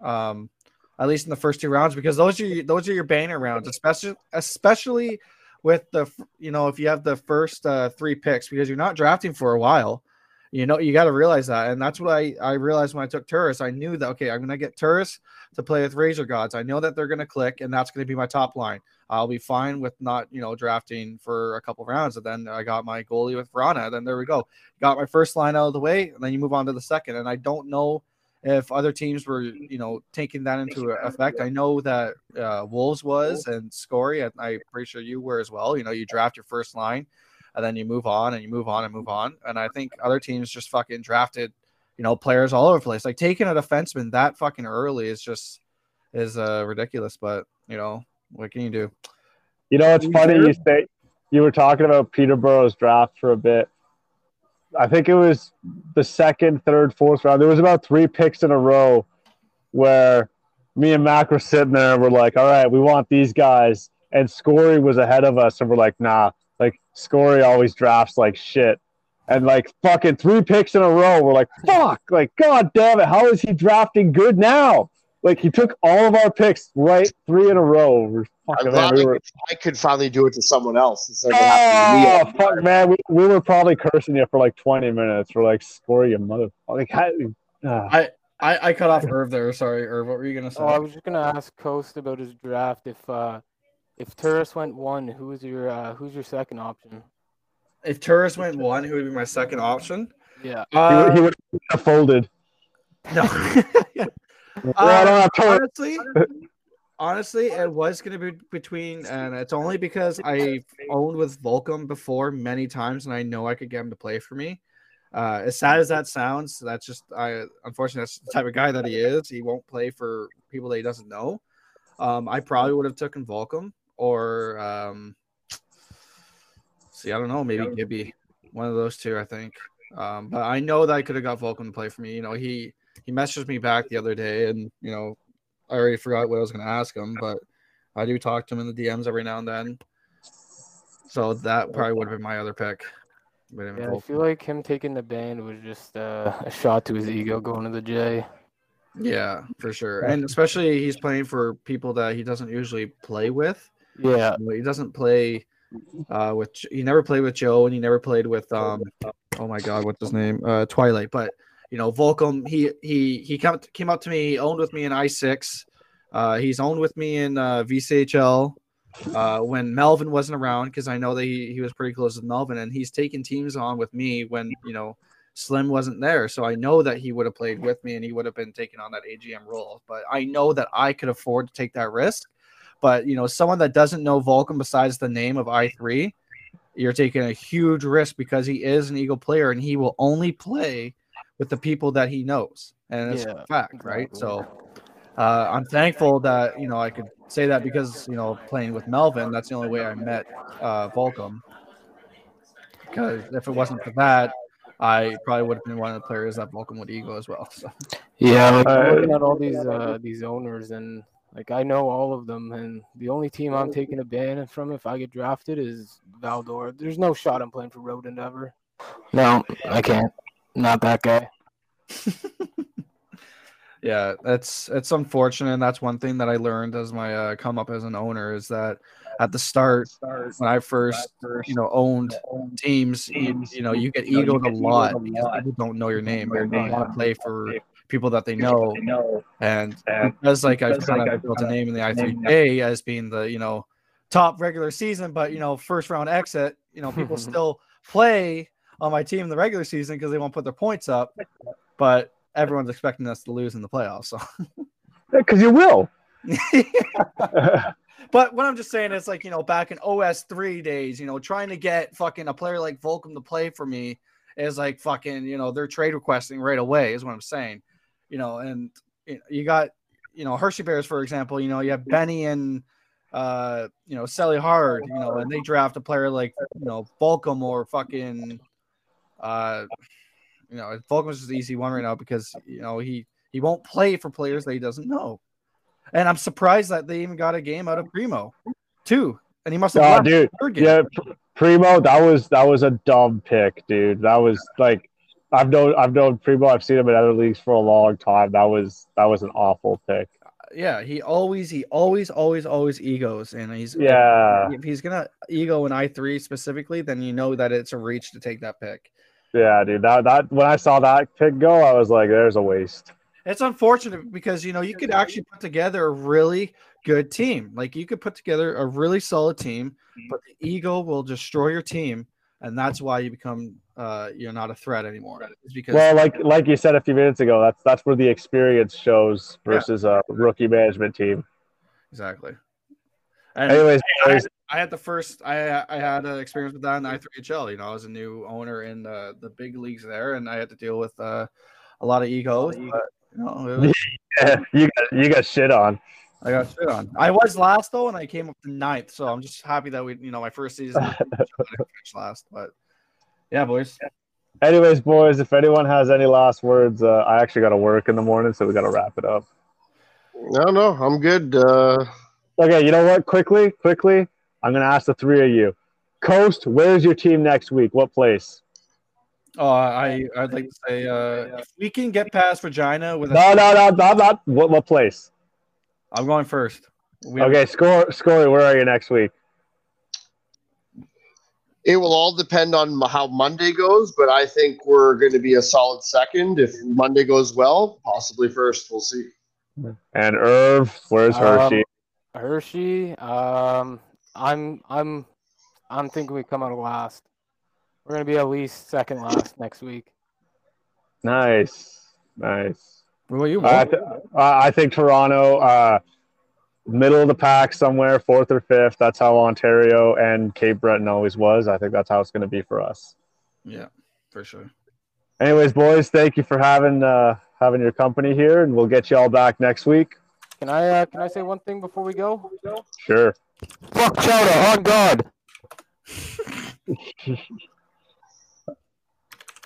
um, at least in the first two rounds, because those are your, those are your banner rounds, especially especially with the, you know, if you have the first uh, three picks, because you're not drafting for a while, you know, you got to realize that. And that's what I, I realized when I took Turris. I knew that, okay, I'm going to get Turris to play with Razor Gods. I know that they're going to click, and that's going to be my top line. I'll be fine with not, you know, drafting for a couple rounds. And then I got my goalie with Vrana. Then there we go. Got my first line out of the way, and then you move on to the second. And I don't know if other teams were, you know, taking that into effect. I know that uh, Wolves was and Scory, I'm pretty sure you were as well. You know, you draft your first line, and then you move on and you move on and move on. And I think other teams just fucking drafted, you know, players all over the place. Like taking a defenseman that fucking early is just is uh, ridiculous. But, you know. What can you do? You know, it's funny you say you were talking about Peterborough's draft for a bit. I think it was the second, third, fourth round. There was about three picks in a row where me and Mac were sitting there and we're like, all right, we want these guys. And Scory was ahead of us, and we're like, nah, like Scory always drafts like shit. And like fucking three picks in a row, we're like, fuck, like, God damn it, how is he drafting good now? Like, he took all of our picks, right, three in a row. We're fucking, man, we were... I could finally do it to someone else. Instead of oh, to fuck, man. We, we were probably cursing you for like twenty minutes. We're like, score you, motherfucker. Like, I, uh. I, I, I cut off Irv there. Sorry, Irv. What were you going to say? Oh, I was just going to ask Coast about his draft. If uh, if Turris went one, who's your uh, who's your second option? If Turris went one, who would be my second option? Yeah. Uh, he, he would have folded. No. Uh, honestly, honestly, it was going to be between, and it's only because I owned with Volcom before many times, and I know I could get him to play for me. Uh, as sad as that sounds, that's just, I unfortunately, that's the type of guy that he is. He won't play for people that he doesn't know. Um, I probably would have taken Volcom or, um, see, I don't know, maybe Gibby, one of those two, I think. Um, but I know that I could have got Volcom to play for me. You know, he. He messaged me back the other day, and, you know, I already forgot what I was going to ask him, but I do talk to him in the D Ms every now and then. So that probably would have been my other pick. Yeah, I feel like him taking the band was just uh, a shot to his ego going to the J. Yeah, for sure. And especially he's playing for people that he doesn't usually play with. Yeah. He doesn't play uh, with – he never played with Joe, and he never played with um, – oh, my God, what's his name? Uh, Twilight, but – you know, Volcom, he he he came came up to me, he owned with me in I six. Uh, he's owned with me in uh, V C H L uh, when Melvin wasn't around, because I know that he, he was pretty close with Melvin, and he's taken teams on with me when, you know, Slim wasn't there. So I know that he would have played with me, and he would have been taking on that A G M role. But I know that I could afford to take that risk. But, you know, someone that doesn't know Volcom besides the name of I three, you're taking a huge risk because he is an Eagle player, and he will only play with the people that he knows, and it's yeah, a fact, right? Exactly. So uh, I'm thankful that, you know, I could say that because, you know, playing with Melvin, that's the only way I met uh, Volcom. Because if it wasn't for that, I probably would have been one of the players that Volcom would ego as well. So. Yeah, like, I'm looking at all these uh, these owners, and like I know all of them, and the only team I'm taking a ban from if I get drafted is Valdor. There's no shot I'm playing for Rodent ever. No, I can't. Not that guy. Yeah, that's it's unfortunate. And that's one thing that I learned as my uh, come up as an owner is that at the start, when I first, you know, owned teams, you, you know, you get egoed a lot because people don't know your name. They're not going to play for people that they know. And because, like, I've kind of built a name in the I three J as being the, you know, top regular season, but, you know, first round exit, you know, people still play on my team in the regular season because they won't put their points up, but everyone's expecting us to lose in the playoffs. So, because you will. But what I'm just saying is, like, you know, back in O S three days, you know, trying to get fucking a player like Volcom to play for me is like fucking, you know, they're trade requesting right away is what I'm saying. You know, and you got, you know, Hershey Bears, for example, you know, you have Benny and uh, you know, Sally Hard, you know, and they draft a player like, you know, Volcom or fucking. Uh, you know, Volcom's is the easy one right now because, you know, he, he won't play for players that he doesn't know. And I'm surprised that they even got a game out of Primo, too. And he must have oh, dude. Third game. Yeah, Primo, that was that was a dumb pick, dude. That was like I've known I've known Primo, I've seen him in other leagues for a long time. That was that was an awful pick. Yeah, he always he always always always egos, and he's yeah. If he's gonna ego an I three specifically, then you know that it's a reach to take that pick. Yeah, dude, that, that when I saw that pick go, I was like, there's a waste. It's unfortunate because, you know, you could actually put together a really good team. Like, you could put together a really solid team, but the ego will destroy your team, and that's why you become uh, you're not a threat anymore. It's because well, like like you said a few minutes ago, that's that's where the experience shows versus yeah. a rookie management team. Exactly. And anyways, I had, I had the first I I had an experience with that in I three H L. You know, I was a new owner in the, the big leagues there, and I had to deal with uh, a lot of egos. But, you know, was, yeah, you got you got shit on. I got shit on. I was last though, and I came up to ninth. So I'm just happy that we, you know, my first season I finished last. But yeah, boys. Anyways, boys, if anyone has any last words, uh, I actually got to work in the morning, so we got to wrap it up. No, no, I'm good. Uh... Okay, you know what? Quickly, quickly, I'm going to ask the three of you. Coast, where's your team next week? What place? Oh, I I'd like to say uh, if we can get past Regina with a no, no, no, no, not what what place? I'm going first. We okay, have... score, score. Where are you next week? It will all depend on how Monday goes, but I think we're going to be a solid second. If Monday goes well, possibly first. We'll see. And Irv, where's Hershey? Um, Hershey, um, I'm I'm I'm thinking we come out of last. We're going to be at least second last next week. Nice. Nice. Well, you I, th- I think Toronto, uh, middle of the pack somewhere, fourth or fifth. That's how Ontario and Cape Breton always was. I think that's how it's going to be for us. Yeah, for sure. Anyways, boys, thank you for having uh, having your company here, and we'll get you all back next week. Can I uh, can I say one thing before we go? Sure. Fuck Chowder, on guard.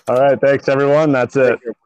All right, thanks, everyone. That's it.